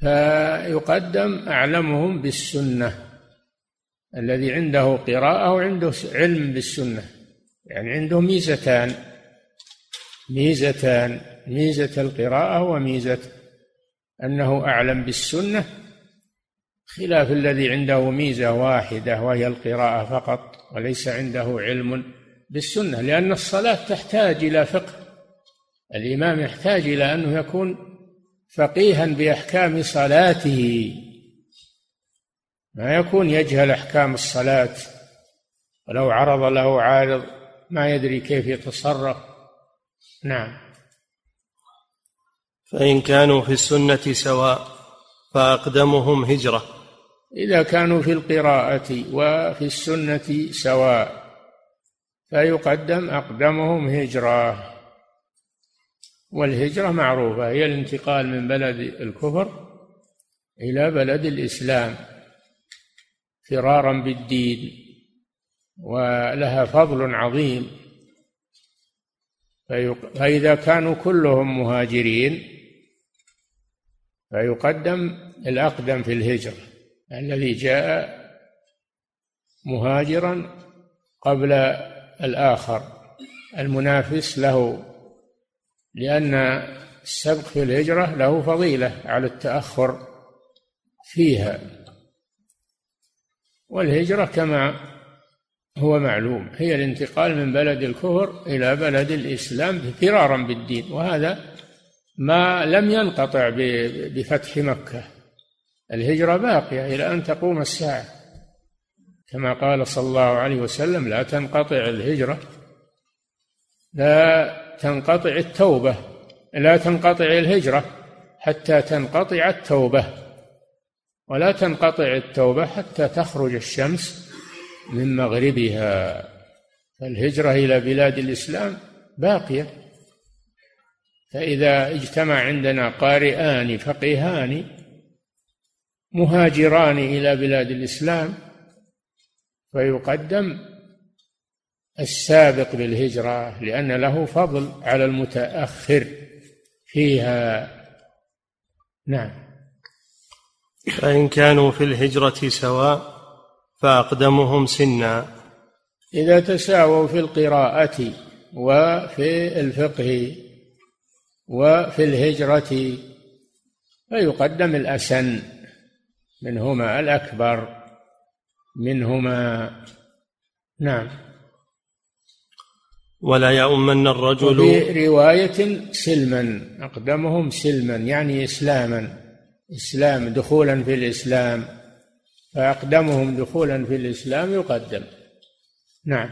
فيقدم أعلمهم بالسنة، الذي عنده قراءة وعنده علم بالسنة، يعني عنده ميزتان ميزتان ميزة القراءة وميزة أنه أعلم بالسنة، خلاف الذي عنده ميزة واحدة وهي القراءة فقط وليس عنده علم بالسنة، لأن الصلاة تحتاج إلى فقه، الإمام يحتاج إلى أنه يكون فقيها بأحكام صلاته، ما يكون يجهل أحكام الصلاة، ولو عرض له عارض ما يدري كيف يتصرف. نعم. فإن كانوا في السنة سواء فأقدمهم هجرة، إذا كانوا في القراءة وفي السنة سواء فيقدم أقدمهم هجرة، والهجرة معروفة هي الانتقال من بلد الكفر إلى بلد الإسلام فرارا بالدين، ولها فضل عظيم، فإذا كانوا كلهم مهاجرين فيقدم الأقدم في الهجرة، الذي جاء مهاجرا قبل الآخر المنافس له، لأن السبق في الهجرة له فضيلة على التأخر فيها، والهجرة كما هو معلوم هي الانتقال من بلد الكفر إلى بلد الإسلام فرارا بالدين، وهذا ما لم ينقطع بفتح مكة، الهجرة باقية إلى أن تقوم الساعة، كما قال صلى الله عليه وسلم لا تنقطع الهجرة، لا تنقطع التوبة لا تنقطع الهجرة حتى تنقطع التوبة، ولا تنقطع التوبة حتى تخرج الشمس من مغربها، فالهجرة إلى بلاد الإسلام باقية. فإذا اجتمع عندنا قارئان فقيهان مهاجران إلى بلاد الإسلام فيقدم السابق بالهجرة، لأن له فضل على المتأخر فيها. نعم. فإن كانوا في الهجرة سواء فأقدمهم سنا، إذا تساووا في القراءة وفي الفقه وفي الهجرة فيقدم الأسن منهما، الأكبر منهما. نعم. ولا يؤمن الرجل، وفي رواية سلما، أقدمهم سلما يعني إسلاما، إسلام دخولا في الإسلام، فأقدمهم دخولا في الإسلام يقدم. نعم.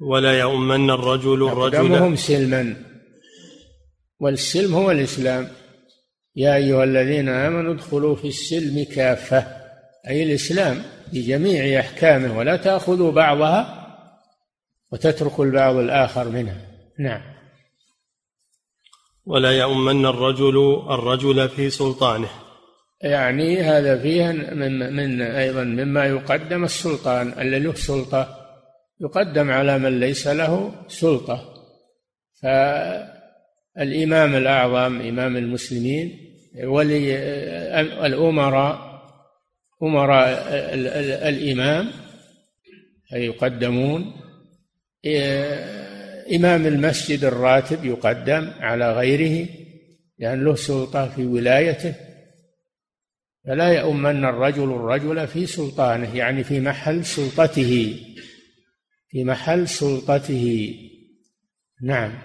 ولا يؤمن الرجل الرجل أقدمهم سلما، والسلم هو الإسلام، يا أيها الذين آمنوا ادخلوا في السلم كافة، أي الإسلام بجميع أحكامه، ولا تأخذوا بعضها وتتركوا البعض الآخر منها. نعم. ولا يؤمن الرجل الرجل في سلطانه، يعني هذا فيها من, من أيضا مما يقدم السلطان، الذي له سلطة يقدم على من ليس له سلطة، فالإمام الأعظم إمام المسلمين، ولي الأمراء أمراء الإمام يقدمون، إمام المسجد الراتب يقدم على غيره لأن له سلطة في ولايته. فلا يؤمن الرجل الرجل في سلطانه، يعني في محل سلطته في محل سلطته. نعم.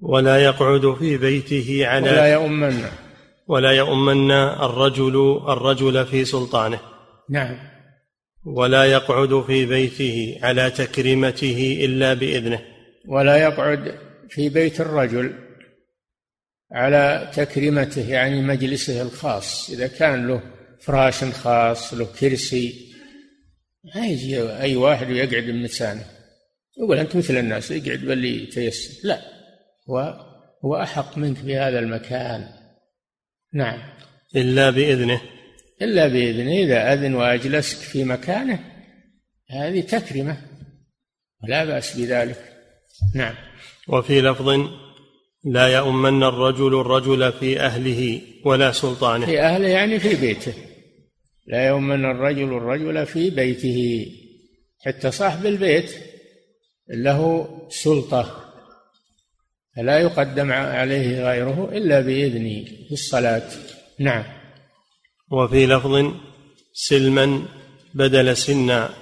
ولا يقعد في بيته على ولا يؤمن ولا يؤمن الرجل الرجل في سلطانه. نعم. ولا يقعد في بيته على تكريمته إلا بإذنه. ولا يقعد في بيت الرجل على تكريمته يعني مجلسه الخاص، إذا كان له فراش خاص، له كرسي، ما يجي أي واحد ويقعد بمثانه يقول أنت مثل الناس اقعد باللي تيسر، لا، هو أحق منك بهذا المكان. نعم. إلا بإذنه، إلا بإذنه، إذا أذن وأجلسك في مكانه هذه تكرمة، ولا بأس بذلك. نعم. وفي لفظ: لا يؤمن الرجل الرجل في أهله ولا سلطانه. في أهله يعني في بيته، لا يؤمن الرجل الرجل في بيته، حتى صاحب البيت له سلطة فلا يقدم عليه غيره إلا بإذنه في الصلاة. نعم. وفي لفظ: سلما بدل سنا.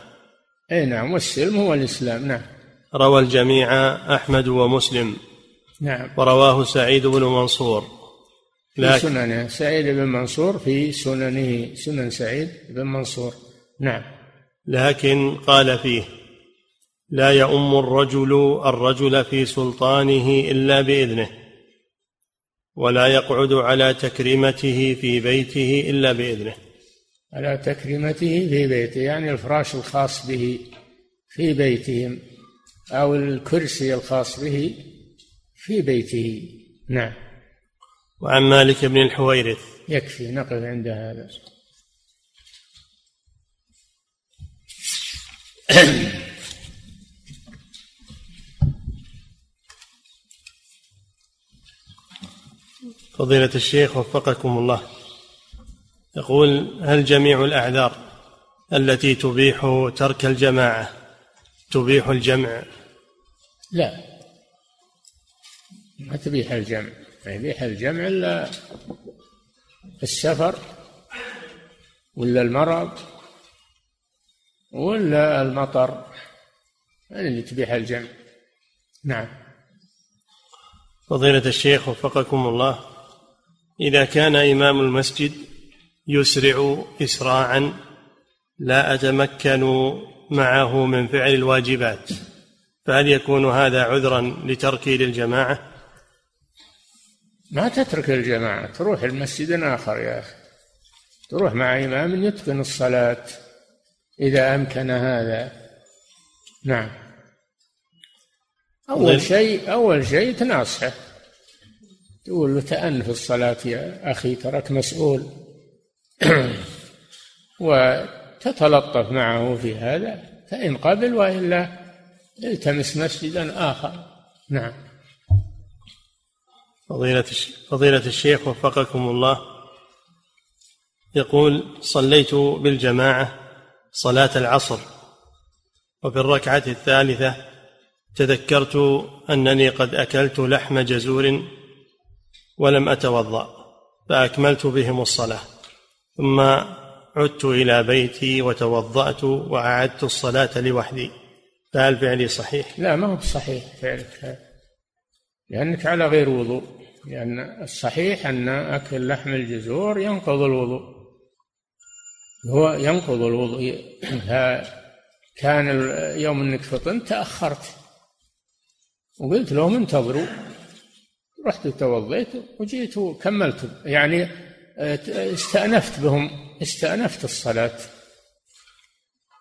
أي نعم، والسلم هو الإسلام. نعم. روى الجميع أحمد ومسلم. نعم. ورواه سعيد بن منصور في سننه، سعيد بن منصور في سننه، سنن سعيد بن منصور. نعم. لكن قال فيه: لا يؤم الرجل الرجل في سلطانه إلا بإذنه، ولا يقعد على تكريمته في بيته إلا بإذنه. على تكريمته في بيته يعني الفراش الخاص به في بيتهم، أو الكرسي الخاص به في بيته. نعم. وعن مالك بن الحويرث. يكفي، نقف عند هذا. فضيلة الشيخ وفقكم الله، يقول: هل جميع الأعذار التي تبيح ترك الجماعة تبيح الجمع؟ لا، ما تبيح الجمع. ما يبيح الجمع إلا السفر، ولا المرض، ولا المطر، يعني اللي تبيح الجمع. نعم. فضيلة الشيخ وفقكم الله، إذا كان إمام المسجد يسرع إسراعا لا أتمكن معه من فعل الواجبات، فهل يكون هذا عذرا لتركي للجماعة؟ ما تترك الجماعة، تروح المسجد آخر يا أخي، تروح مع إمام يتقن الصلاة إذا أمكن هذا. نعم. أول شيء أول شيء تناصحه، تقول له: تأن في الصلاة يا أخي، ترك مسؤول، وتتلطف معه في هذا، فإن قبل وإلا التمس مسجدا آخر. نعم. فضيلة الشيخ وفقكم الله، يقول: صليت بالجماعة صلاة العصر، وفي الركعة الثالثة تذكرت أنني قد أكلت لحم جزور ولم أتوضأ، فأكملت بهم الصلاة، ثم عدت إلى بيتي وتوضأت وأعدت الصلاة لوحدي، فهل فعلي صحيح؟ لا، ما هو صحيح فعلك، لأنك على غير وضوء، لأن الصحيح أن أكل لحم الجزور ينقض الوضوء، هو ينقض الوضوء. كان يوم أنك فطنت تأخرت وقلت لهم انتظروا، رحت وتوضيت وجيت وكملت، يعني استأنفت بهم، استأنفت الصلاة،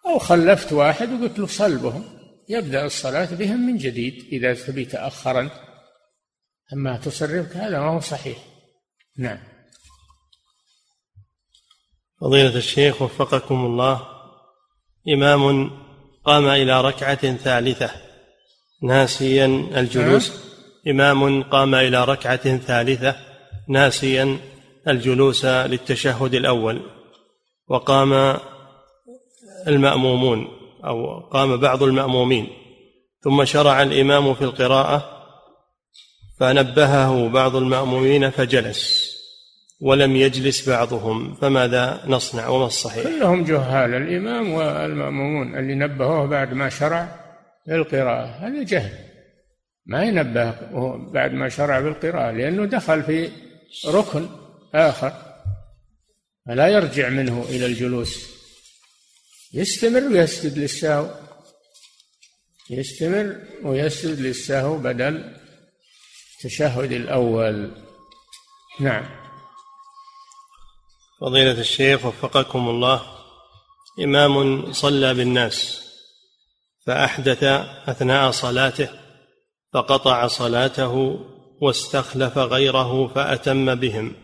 أو خلفت واحد وقلت له صل بهم يبدأ الصلاة بهم من جديد إذا تبي تأخرا. أما تصرفك هذا ما هو صحيح. نعم. فضيلة الشيخ وفقكم الله، إمام قام إلى ركعة ثالثة ناسيا الجلوس إمام قام إلى ركعة ثالثة ناسيا الجلوس للتشهد الأول، وقام المأمومون أو قام بعض المأمومين، ثم شرع الإمام في القراءة فنبهه بعض المأمومين فجلس، ولم يجلس بعضهم، فماذا نصنع وما الصحيح؟ كلهم جهال، الإمام والمأمومون اللي نبهوه بعد ما شرع للقراءة، هذا جهل، ما ينبه بعد ما شرع بالقراءة، لأنه دخل في ركن آخر، فلا يرجع منه إلى الجلوس، يستمر ويسجد للسهو، يستمر ويسجد للسهو بدل التشهد الأول. نعم. فضيلة الشيخ وفقكم الله، إمام صلى بالناس فأحدث أثناء صلاته فقطع صلاته واستخلف غيره فأتم بهم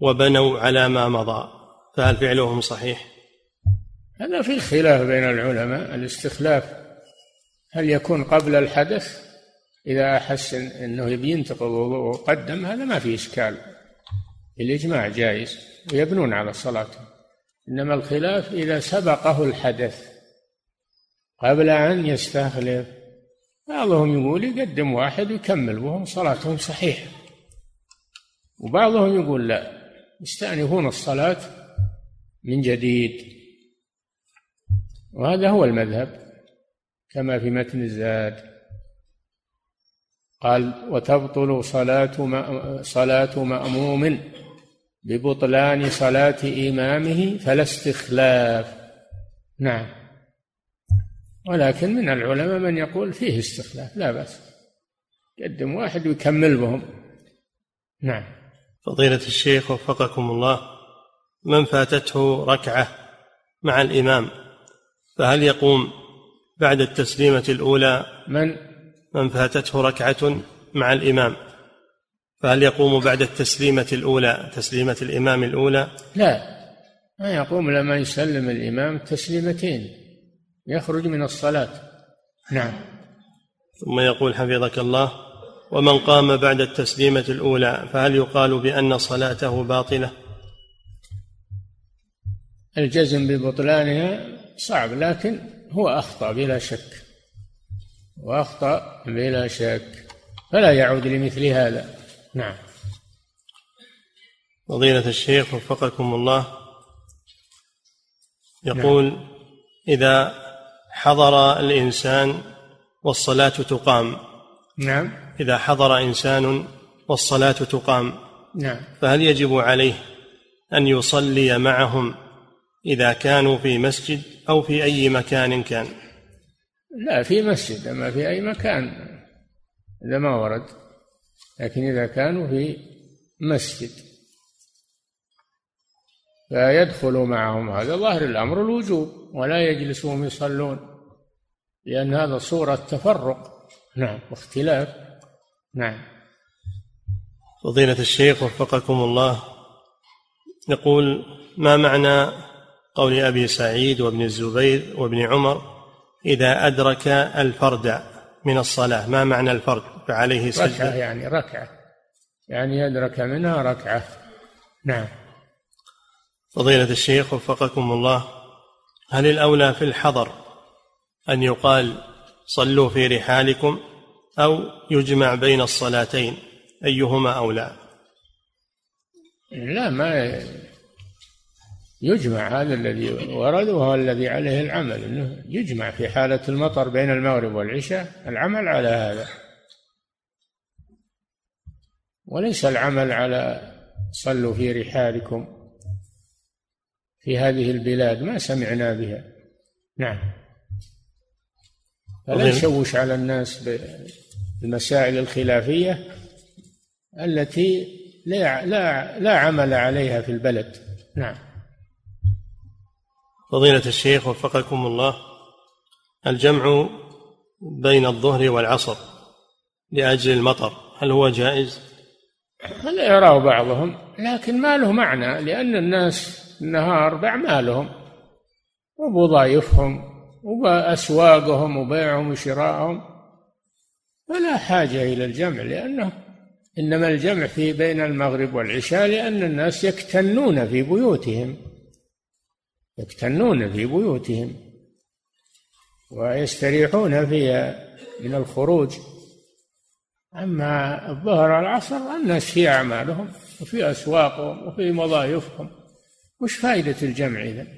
وبنوا على ما مضى، فهل فعلهم صحيح؟ هذا في خلاف بين العلماء، الاستخلاف هل يكون قبل الحدث؟ إذا أحس أنه ينتقض وضوءه وقدم هذا ما فيه إشكال، الإجماع جائز ويبنون على الصلاة. إنما الخلاف إذا سبقه الحدث قبل أن يستخلف، بعضهم يقول يقدم واحد ويكمل وهم صلاتهم صحيحة، وبعضهم يقول لا، يستأنفون الصلاة من جديد، وهذا هو المذهب كما في متن الزاد قال: وتبطل صلاة صلاة مأموم ببطلان صلاة إمامه فلا استخلاف. نعم، ولكن من العلماء من يقول فيه استخلاف لا بأس، يقدم واحد ويكمل بهم. نعم. فضيلة الشيخ وفقكم الله، من فاتته ركعة مع الإمام فهل يقوم بعد التسليمة الأولى؟ من من فاتته ركعة مع الإمام فهل يقوم بعد التسليمة الأولى، تسليمة الإمام الأولى؟ لا، ما يقوم لما يسلم الإمام تسليمتين، يخرج من الصلاة. نعم. ثم يقول حفظك الله: ومن قام بعد التسليمة الأولى فهل يقال بأن صلاته باطلة؟ الجزم ببطلانها صعب، لكن هو أخطأ بلا شك، وأخطأ بلا شك، فلا يعود لمثل هذا. نعم. فضيلة الشيخ وفقكم الله، يقول: نعم. إذا حضر الإنسان والصلاة تقام، نعم، إذا حضر إنسان والصلاة تقام، نعم، فهل يجب عليه أن يصلي معهم إذا كانوا في مسجد أو في أي مكان كان؟ لا، في مسجد أما في أي مكان هذا ما ورد، لكن إذا كانوا في مسجد فيدخل معهم، هذا ظاهر الأمر الوجوب، ولا يجلسهم يصلون، لأن هذا صورة تفرق. نعم، واختلاف. نعم. فضيلة الشيخ وفقكم الله، نقول: ما معنى قول أبي سعيد وابن الزبير وابن عمر: إذا أدرك الفرد من الصلاة؟ ما معنى الفرد؟ فعليه سجدة. ركعة يعني ركعة، يعني أدرك منها ركعة. نعم. فضيلة الشيخ وفقكم الله، هل الأولى في الحضر أن يقال صلوا في رحالكم أو يجمع بين الصلاتين؟ أيهما أولى؟ لا، ما يجمع، هذا الذي ورد وهو الذي عليه العمل، انه يجمع في حالة المطر بين المغرب والعشاء، العمل على هذا، وليس العمل على صلوا في رحالكم في هذه البلاد، ما سمعنا بها. نعم. فلا يشوش على الناس بالمسائل الخلافية التي لا لا لا عمل عليها في البلد. نعم. فضيلة الشيخ وفقكم الله، الجمع بين الظهر والعصر لأجل المطر هل هو جائز؟ هذا يراه بعضهم، لكن ما له معنى، لأن الناس النهار بأعمالهم وبوظائفهم وبأسواقهم وبيعهم وشرائهم، فلا حاجة إلى الجمع، لأنه إنما الجمع في بين المغرب والعشاء، لأن الناس يكتنون في بيوتهم يكتنون في بيوتهم ويستريحون فيها من الخروج. أما الظهر والعصر الناس في أعمالهم وفي أسواقهم وفي وظائفهم، وش فائدة الجمع إذن؟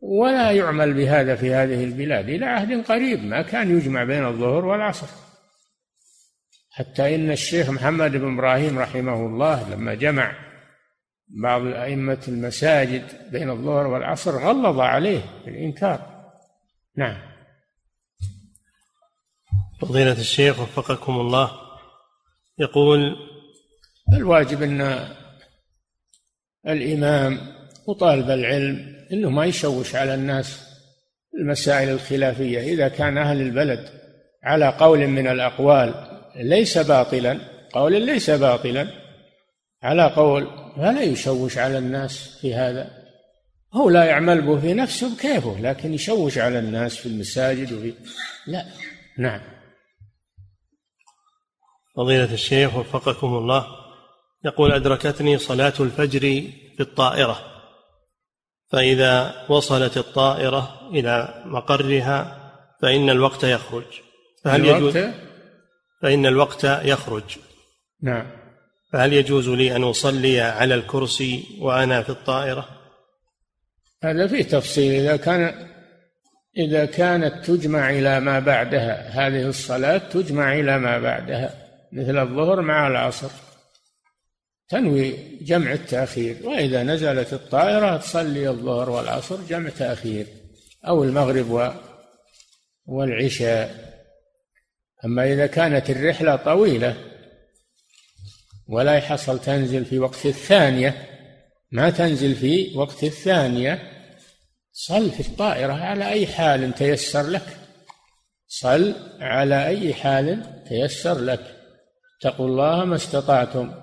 ولا يعمل بهذا في هذه البلاد، إلى عهد قريب ما كان يجمع بين الظهر والعصر، حتى إن الشيخ محمد بن إبراهيم رحمه الله لما جمع بعض أئمة المساجد بين الظهر والعصر غلظ عليه بالإنكار. نعم. فضيلة الشيخ وفقكم الله، يقول: الواجب أن الإمام وطالب العلم أنه ما يشوش على الناس المسائل الخلافية. إذا كان أهل البلد على قول من الأقوال ليس باطلا، قول ليس باطلا، على قول، فلا يشوش على الناس في هذا. هو لا يعمل به في نفسه بكيفه، لكن يشوش على الناس في المساجد وفي لا. نعم. فضيلة الشيخ وفقكم الله، يقول: أدركتني صلاة الفجر في الطائرة، فإذا وصلت الطائرة إلى مقرها فإن الوقت يخرج، فهل يجوز فإن الوقت يخرج نعم، فهل يجوز لي أن أصلي على الكرسي وأنا في الطائرة؟ هذا فيه تفصيل. إذا كان إذا كانت تجمع إلى ما بعدها، هذه الصلاة تجمع إلى ما بعدها مثل الظهر مع العصر، تنوي جمع التأخير، وإذا نزلت الطائرة تصلي الظهر والعصر جمع تأخير، أو المغرب والعشاء. أما إذا كانت الرحلة طويلة ولا يحصل تنزل في وقت الثانية، ما تنزل في وقت الثانية، صل في الطائرة على أي حال تيسر لك، صل على أي حال تيسر لك. اتقوا الله ما استطعتم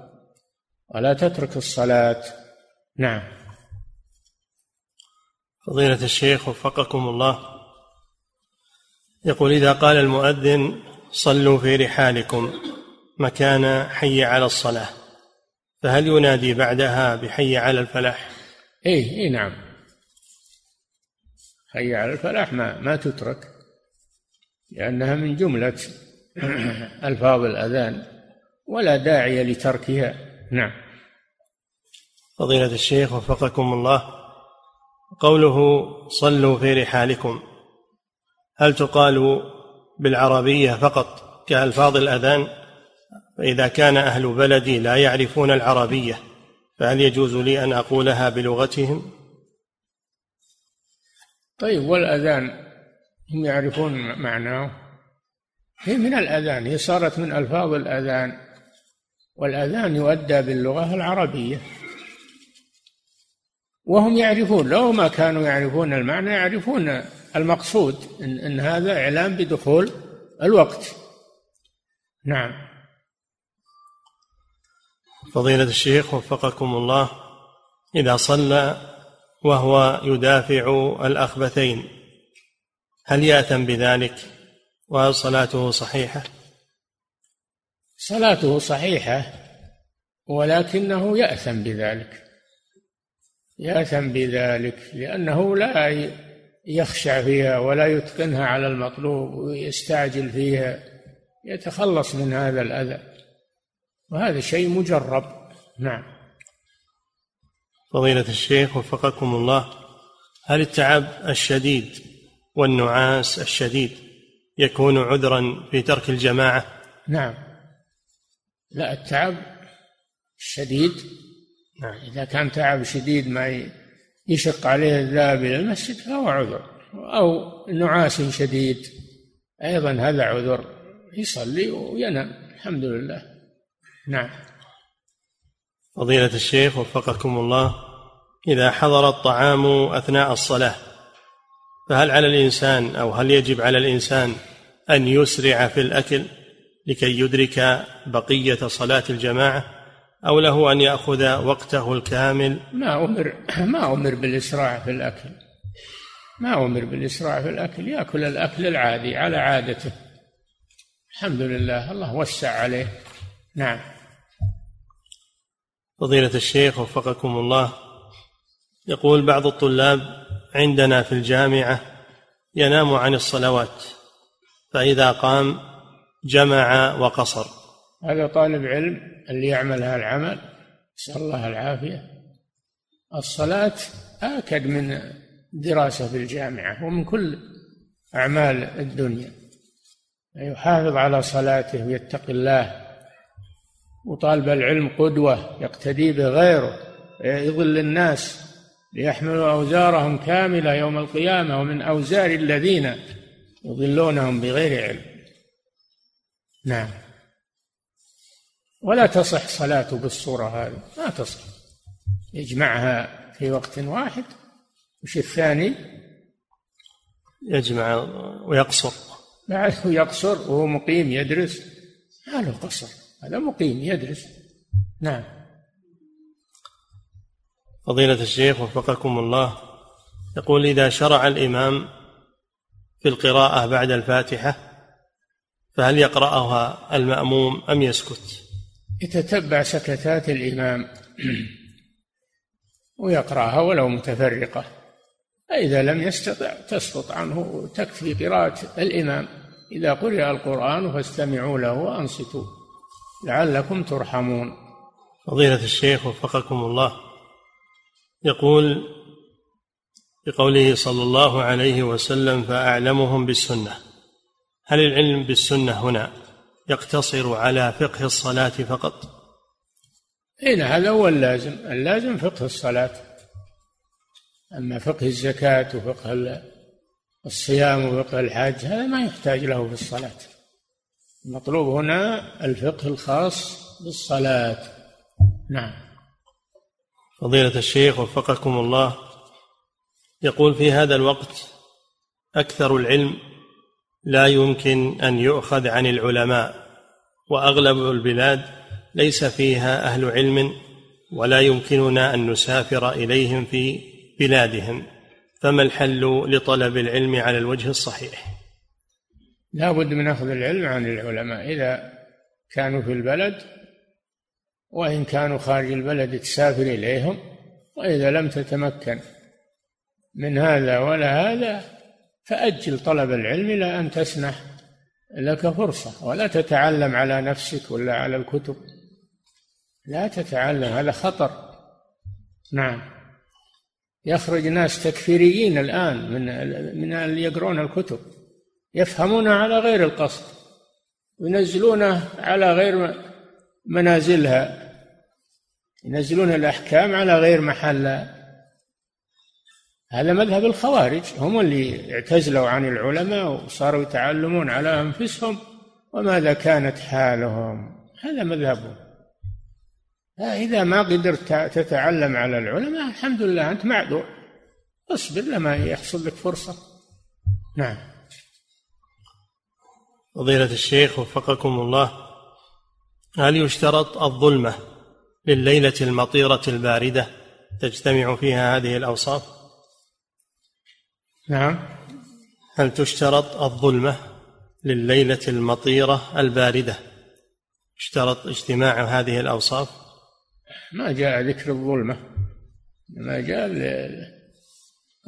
ولا تترك الصلاة. نعم. فضيلة الشيخ وفقكم الله، يقول: إذا قال المؤذن صلوا في رحالكم مكان حي على الصلاة، فهل ينادي بعدها بحي على الفلاح؟ إيه, إيه نعم، حي على الفلاح ما, ما تترك، لأنها من جملة ألفاظ الأذان ولا داعي لتركها. نعم. فضيلة الشيخ وفقكم الله، قوله صلوا في رحالكم، هل تقال بالعربية فقط كألفاظ الأذان؟ فإذا كان أهل بلدي لا يعرفون العربية، فهل يجوز لي أن أقولها بلغتهم؟ طيب، والأذان هم يعرفون معناه، هي من الأذان، هي صارت من ألفاظ الأذان، والأذان يؤدى باللغة العربية وهم يعرفون. لو ما كانوا يعرفون المعنى يعرفون المقصود، إن, إن هذا إعلام بدخول الوقت. نعم. فضيلة الشيخ وفقكم الله، إذا صلى وهو يدافع الأخبثين، هل يأثم بذلك وصلاته صحيحة؟ صلاته صحيحة، ولكنه يأثم بذلك يأثم بذلك لأنه لا يخشع فيها ولا يتقنها على المطلوب ويستعجل فيها، يتخلص من هذا الأذى، وهذا شيء مجرب. نعم. فضيلة الشيخ وفقكم الله، هل التعب الشديد والنعاس الشديد يكون عذرا في ترك الجماعة؟ نعم. لا، التعب الشديد نعم، إذا كان تعب شديد ما يشق عليه الذهاب إلى المسجد فهو عذر، أو نعاس شديد أيضا هذا عذر، يصلي وينام الحمد لله. نعم. فضيلة الشيخ وفقكم الله، إذا حضر الطعام أثناء الصلاة، فهل على الإنسان أو هل يجب على الإنسان أن يسرع في الأكل لكي يدرك بقية صلاة الجماعة، أو له أن يأخذ وقته الكامل؟ ما أمر ما أمر بالإسراع في الأكل، ما أمر بالإسراع في الأكل، يأكل الأكل العادي على عادته الحمد لله، الله وسع عليه. نعم. فضيلة الشيخ وفقكم الله، يقول: بعض الطلاب عندنا في الجامعة ينام عن الصلوات، فإذا قام جمع وقصر. هذا طالب علم اللي يعمل هذا العمل، نسأل الله العافية. الصلاة آكد من دراسة في الجامعة ومن كل أعمال الدنيا، يحافظ على صلاته ويتقي الله، وطالب العلم قدوة يقتدي بغيره، يضل الناس ليحملوا أوزارهم كاملة يوم القيامة، ومن أوزار الذين يضلونهم بغير علم. نعم. ولا تصح صلاته بالصورة هذه، ما تصح، يجمعها في وقت واحد. وش الثاني؟ يجمع ويقصر، بعده يقصر وهو مقيم يدرس، ما له قصر، هذا مقيم يدرس. نعم. فضيلة الشيخ وفقكم الله، يقول: إذا شرع الإمام في القراءة بعد الفاتحة فهل يقرأها المأموم أم يسكت؟ يتتبع سكتات الإمام ويقرأها ولو متفرقة، فإذا لم يستطع تسقط عنه، تكفي قراءة الإمام: إذا قرأ القرآن فاستمعوا له وأنصتوا لعلكم ترحمون. فضيلة الشيخ وفقكم الله، يقول بقوله صلى الله عليه وسلم: فأعلمهم بالسنة، هل العلم بالسنة هنا يقتصر على فقه الصلاة فقط؟ إن هذا هو اللازم، اللازم فقه الصلاة. أما فقه الزكاة وفقه الصيام وفقه الحج هذا ما يحتاج له في الصلاة. المطلوب هنا الفقه الخاص بالصلاة. نعم. فضيلة الشيخ وفقكم الله، يقول: في هذا الوقت أكثر العلم لا يمكن أن يؤخذ عن العلماء، وأغلب البلاد ليس فيها أهل علم، ولا يمكننا أن نسافر إليهم في بلادهم، فما الحل لطلب العلم على الوجه الصحيح؟ لا بد من أخذ العلم عن العلماء إذا كانوا في البلد، وإن كانوا خارج البلد تسافر إليهم، وإذا لم تتمكن من هذا ولا هذا فأجل طلب العلم إلى أن تسنح لك فرصة، ولا تتعلم على نفسك ولا على الكتب، لا تتعلم، هذا خطر. نعم. يخرج ناس تكفيريين الآن من من اللي يقرون الكتب، يفهمون على غير القصد، ينزلونه على غير منازلها، ينزلون الأحكام على غير محلها. هذا مذهب الخوارج، هم اللي اعتزلوا عن العلماء وصاروا يتعلمون على أنفسهم وماذا كانت حالهم، هذا مذهبهم. إذا ما قدرت تتعلم على العلماء الحمد لله أنت معذور، اصبر لما يحصل لك فرصة. نعم. فضيلة الشيخ وفقكم الله، هل يشترط الظلمة لليلة المطيرة الباردة تجتمع فيها هذه الأوصاف؟ نعم. هل تشترط الظلمة لليلة المطيرة الباردة، اشترط اجتماع هذه الأوصاف؟ ما جاء ذكر الظلمة، ما جاء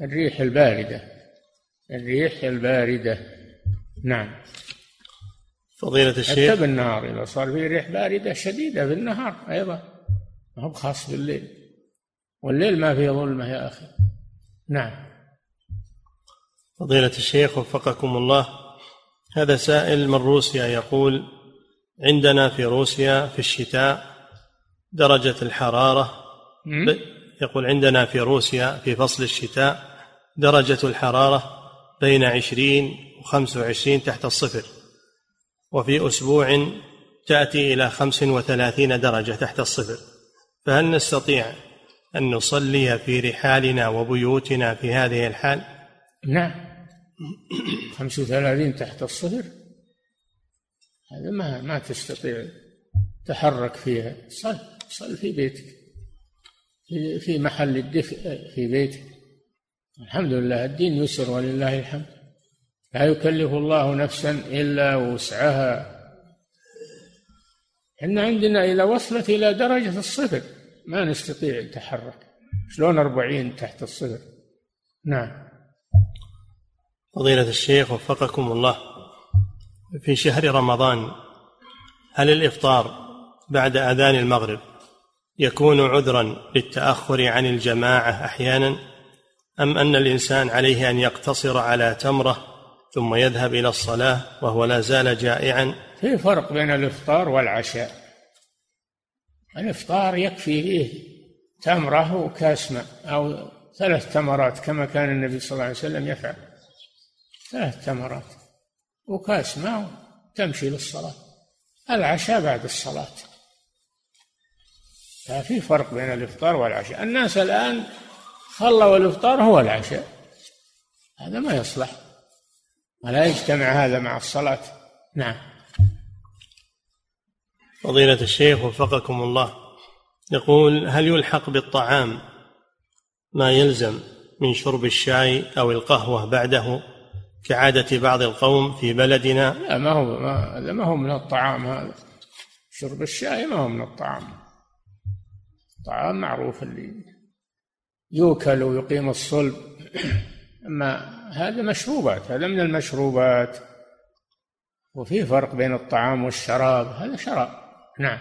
الريح الباردة، الريح الباردة. نعم. فضيلة الشيخ، حتى بالنهار إذا صار فيه ريح باردة شديدة بالنهار أيضا، ما هو خاص بالليل، والليل ما فيه ظلمة يا أخي. نعم. فضيلة الشيخ وفقكم الله، هذا سائل من روسيا يقول: عندنا في روسيا في الشتاء درجة الحرارة ب... يقول عندنا في روسيا في فصل الشتاء درجة الحرارة بين عشرين وخمس وعشرين تحت الصفر، وفي أسبوع تأتي إلى خمس وثلاثين درجة تحت الصفر، فهل نستطيع أن نصلي في رحالنا وبيوتنا في هذه الحال؟ نعم. خمس وثلاثين تحت الصفر هذا ما ما تستطيع تحرك فيها، صل صل في بيتك، في, في محل الدفء في بيتك. الحمد لله الدين يسر ولله الحمد، لا يكلف الله نفسا إلا وسعها. إحنا عندنا إذا وصلت إلى درجة الصفر ما نستطيع التحرك، شلون أربعين تحت الصفر. نعم. فضيلة الشيخ وفقكم الله، في شهر رمضان هل الإفطار بعد أذان المغرب يكون عذرا للتأخر عن الجماعة أحيانا، أم أن الإنسان عليه أن يقتصر على تمرة ثم يذهب إلى الصلاة وهو لا زال جائعا؟ في فرق بين الإفطار والعشاء. الإفطار يكفي فيه تمرة كاسمة أو ثلاث تمرات كما كان النبي صلى الله عليه وسلم يفعل، ثلاث تمرات وكاسمة تمشي للصلاة. العشاء بعد الصلاة، ففي فرق بين الإفطار والعشاء. الناس الآن خلوا الإفطار هو العشاء، هذا ما يصلح ولا يجتمع هذا مع الصلاة. نعم. فضيلة الشيخ وفقكم الله، يقول: هل يلحق بالطعام ما يلزم من شرب الشاي أو القهوة بعده كعادة بعض القوم في بلدنا؟ لا، ما هو ما, ما هو من الطعام هذا، شرب الشاي ما هو من الطعام. طعام معروف اللي يوكل ويقيم الصلب، أما هذا مشروبات، هذا من المشروبات، وفي فرق بين الطعام والشراب، هذا شراب. نعم.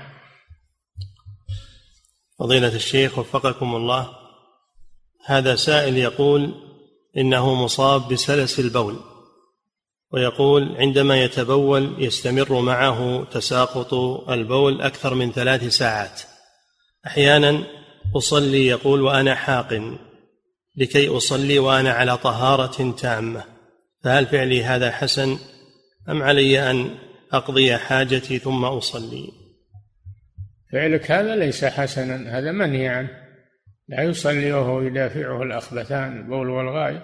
فضيلة الشيخ وفقكم الله، هذا سائل يقول إنه مصاب بسلس البول، ويقول عندما يتبول يستمر معه تساقط البول أكثر من ثلاث ساعات، أحيانا أصلي يقول وأنا حاق لكي أصلي وأنا على طهارة تامة، فهل فعلي هذا حسن أم علي أن أقضي حاجتي ثم أصلي؟ فعلك هذا ليس حسنا، هذا منهي عنه، لا يصلي وهو يدافعه الأخبثان البول والغائط.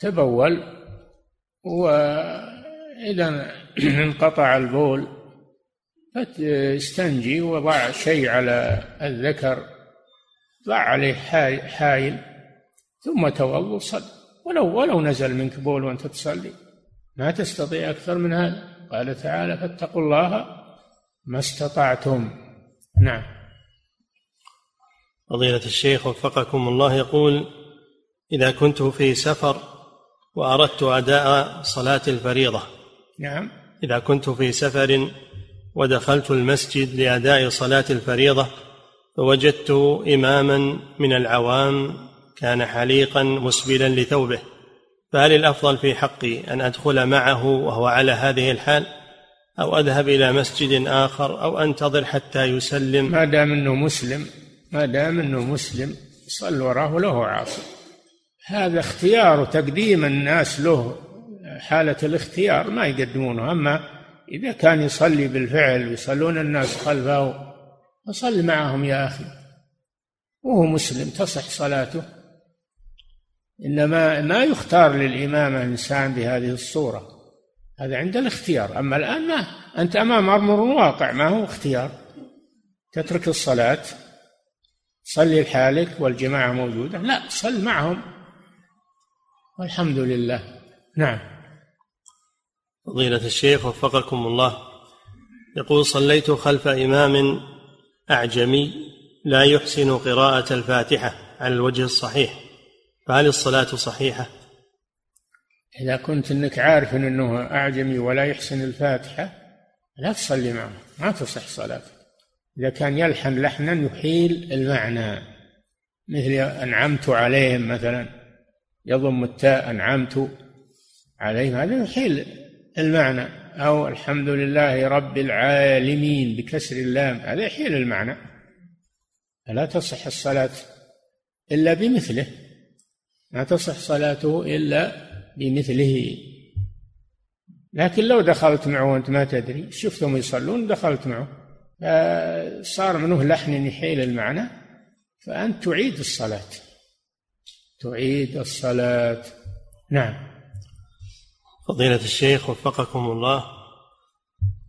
تبول وإذا انقطع البول فاستنجي وضع شيء على الذكر، ضع عليه حائل ثم توضأ وصل. ولو ولو نزل منك بول وأنت تصلي ما تستطيع أكثر من هذا، قال تعالى: فاتقوا الله ما استطعتم. نعم. فضيلة الشيخ وفقكم الله، يقول: إذا كنت في سفر وأردت أداء صلاة الفريضة، نعم، إذا كنت في سفر ودخلت المسجد لأداء صلاة الفريضة فوجدت إماما من العوام كان حليقا مسبلا لثوبه، فهل الأفضل في حقي أن أدخل معه وهو على هذه الحال، أو أذهب إلى مسجد آخر، أو أنتظر حتى يسلم؟ ما دام أنه مسلم، ما دام أنه مسلم صل وراه له عاصي، هذا اختيار، تقديم الناس له حالة الاختيار ما يقدمونه. أما إذا كان يصلي بالفعل ويصلون الناس خلفه، فصل معهم يا أخي وهو مسلم تصح صلاته. إنما ما يختار للإمامة إنسان بهذه الصورة، هذا عند الاختيار. أما الآن ما أنت أمام أمر واقع، ما هو اختيار، تترك الصلاة صلي لحالك والجماعة موجودة، لا، صل معهم والحمد لله. نعم. فضيلة الشيخ وفقكم الله، يقول: صليت خلف إمام أعجمي لا يحسن قراءة الفاتحة على الوجه الصحيح، فهل الصلاة صحيحة؟ إذا كنت أنك عارف أنه أعجمي ولا يحسن الفاتحة لا تصلي معه، ما تصح صلاتك. إذا كان يلحن لحنا يحيل المعنى، مثل أنعمت عليهم مثلا، يضم التاء، أنعمت عليهم، هذا يحيل المعنى. أو الحمد لله رب العالمين بكسر اللام، هذا يحيل المعنى، فلا تصح الصلاة إلا بمثله، لا تصح صلاته إلا بمثله. لكن لو دخلت معه وأنت ما تدري، شفتهم يصلون دخلت معه، صار منه لحن يحيل المعنى، فأنت تعيد الصلاة، تعيد الصلاة. نعم. فضيلة الشيخ وفقكم الله،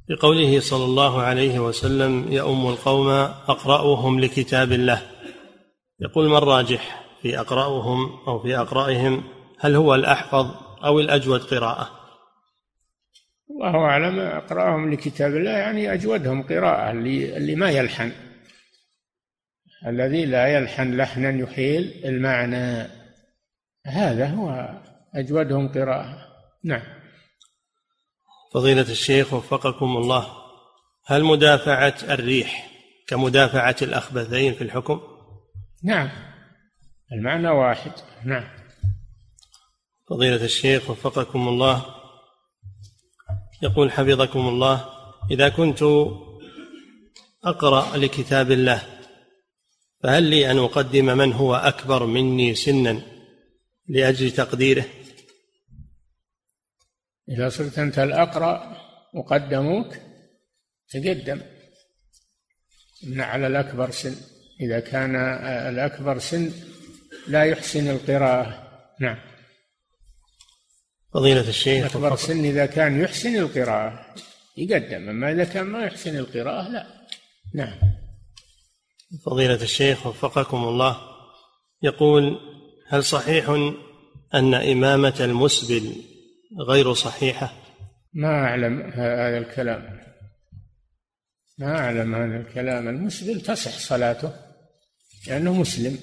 بقوله صلى الله عليه وسلم: يؤم القوم أقرأهم لكتاب الله، يقول: ما الراجح في أقرأهم أو في أقرأهم، هل هو الأحفظ أو الأجود قراءة؟ الله أعلم. أقرأهم لكتاب الله يعني أجودهم قراءة، اللي, اللي ما يلحن، الذي لا يلحن لحنا يحيل المعنى، هذا هو أجودهم قراءة. نعم. فضيلة الشيخ وفقكم الله، هل مدافعة الريح كمدافعة الأخبثين في الحكم؟ نعم، المعنى واحد. نعم. فضيلة الشيخ وفقكم الله، يقول: حفظكم الله، إذا كنت أقرأ لكتاب الله فهل لي أن أقدم من هو أكبر مني سنا لأجل تقديره؟ إذا صرت أنت الأقرأ وقدموك تقدم من على الأكبر سن إذا كان الأكبر سن لا يحسن القراءة. نعم. فضيلة الشيخ، الأكبر سن إذا كان يحسن القراءة يقدم، أما إذا كان ما يحسن القراءة لا. نعم. فضيلة الشيخ وفقكم الله، يقول: هل صحيح أن إمامة المسبل غير صحيحة؟ ما أعلم هذا الكلام، ما أعلم هذا الكلام. المسبل تصح صلاته لأنه مسلم،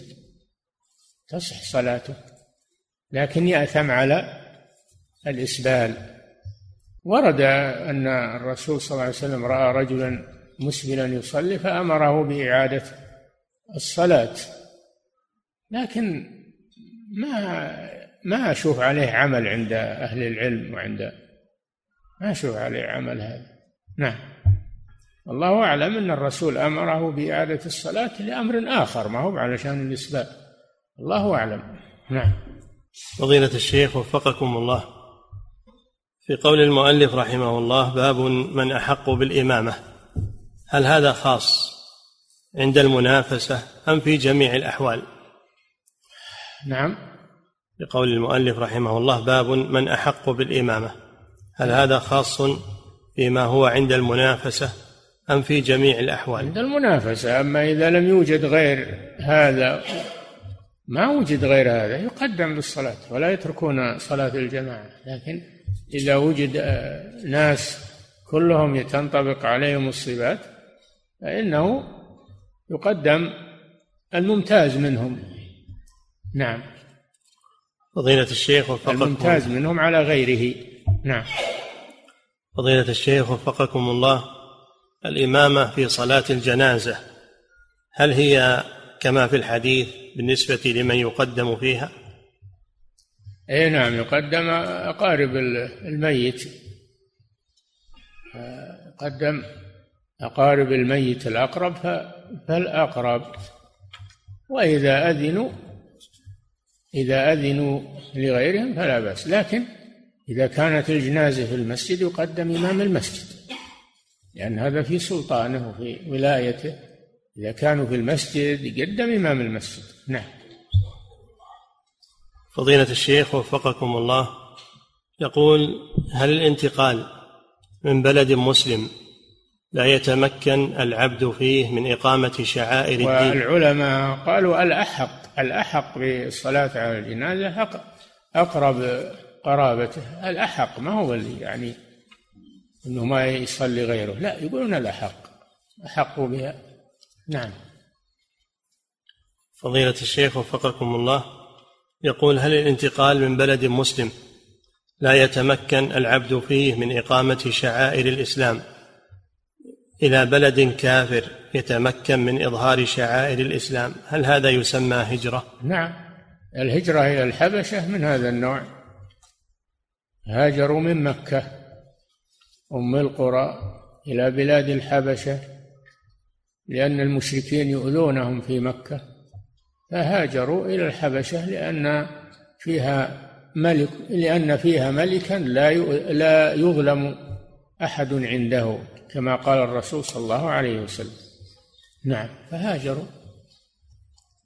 تصح صلاته، لكن يأثم على الإسبال. ورد أن الرسول صلى الله عليه وسلم رأى رجلا مسبلا يصلي فأمره بإعادة الصلاة، لكن ما ما أشوف عليه عمل عند أهل العلم، وعند ما أشوف عليه عمل هذا. نعم. الله أعلم أن الرسول أمره بإعادة الصلاة لأمر آخر، ما هو علشان الإسبال، الله أعلم. نعم. فضيلة الشيخ وفقكم الله، في قول المؤلف رحمه الله: باب من أحق بالإمامة، هل هذا خاص عند المنافسة أم في جميع الأحوال؟ نعم. بقول المؤلف رحمه الله: باب من أحق بالإمامة، هل هذا خاص فيما هو عند المنافسة أم في جميع الأحوال؟ عند المنافسة، أما إذا لم يوجد غير هذا، ما وجد غير هذا يقدم للصلاة ولا يتركون صلاة الجماعة. لكن إذا وجد ناس كلهم يتنطبق عليهم الصفات فإنه يقدم الممتاز منهم. نعم. فضيلة الشيخ وفقكم، الممتاز منهم على غيره. نعم. فضيلة الشيخ وفقكم الله، الإمامة في صلاة الجنازة هل هي كما في الحديث بالنسبة لمن يقدم فيها؟ أي نعم، يقدم أقارب الميت، قدم أقارب الميت الأقرب فالأقرب، وإذا أذنوا إذا أذنوا لغيرهم فلا بأس. لكن إذا كانت الجنازة في المسجد يقدم إمام المسجد، لأن هذا في سلطانه في ولايته، إذا كانوا في المسجد يقدم إمام المسجد. نعم. فضيلة الشيخ وفقكم الله، يقول: هل الانتقال من بلد مسلم لا يتمكن العبد فيه من إقامة شعائر الدين؟ والعلماء قالوا: الأحق الأحق بالصلاة على الجنازة أقرب قرابته، الأحق، ما هو اللي يعني أنه ما يصلي غيره، لا، يقولون الأحق أحق بها. نعم. فضيلة الشيخ وفقكم الله، يقول: هل الانتقال من بلد مسلم لا يتمكن العبد فيه من إقامة شعائر الإسلام إلى بلد كافر يتمكن من إظهار شعائر الإسلام، هل هذا يسمى هجرة؟ نعم، الهجرة إلى الحبشة من هذا النوع، هاجروا من مكة أم القرى إلى بلاد الحبشة لأن المشركين يؤذونهم في مكة، فهاجروا إلى الحبشة لأن فيها ملك، لأن فيها ملكا لا يظلم أحد عنده كما قال الرسول صلى الله عليه وسلم. نعم، فهاجروا.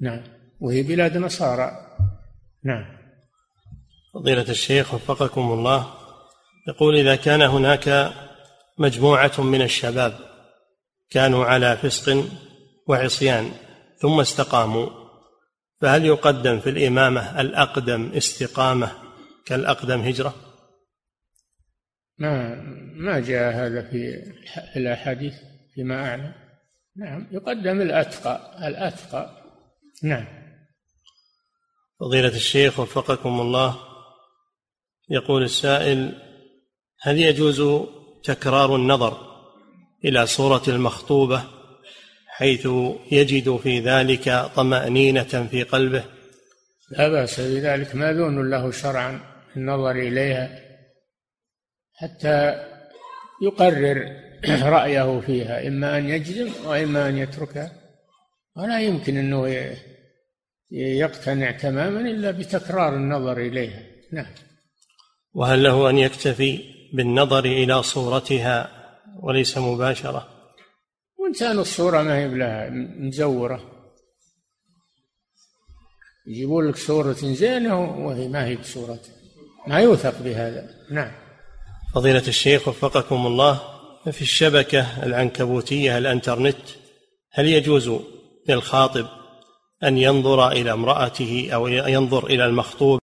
نعم، وهي بلاد نصارى. نعم. فضيلة الشيخ وفقكم الله، يقول: إذا كان هناك مجموعة من الشباب كانوا على فسق وعصيان ثم استقاموا، فهل يقدم في الإمامة الأقدم استقامة كالأقدم هجرة؟ ما ما جاء هذا في الأحاديث فيما أعلم. نعم، يقدم الأتقى الأتقى. نعم. فضيلة الشيخ وفقكم الله، يقول السائل: هل يجوز تكرار النظر إلى صورة المخطوبة حيث يجد في ذلك طمأنينة في قلبه؟ لا بأس بذلك، ماذون له شرعا النظر إليها حتى يقرر رأيه فيها، إما أن يجزم وإما أن يتركها. ولا يمكن أنه يقتنع تماما إلا بتكرار النظر إليها. نعم. وهل له أن يكتفي بالنظر إلى صورتها وليس مباشرة؟ وإنسان الصورة ما هي بلها مزورة، يجيبون لك صورة زينة وهي ما هي بصورتها، ما يوثق بهذا. نعم. فضيلة الشيخ وفقكم الله، في الشبكة العنكبوتية الانترنت هل يجوز للخاطب أن ينظر إلى امرأته أو ينظر إلى المخطوب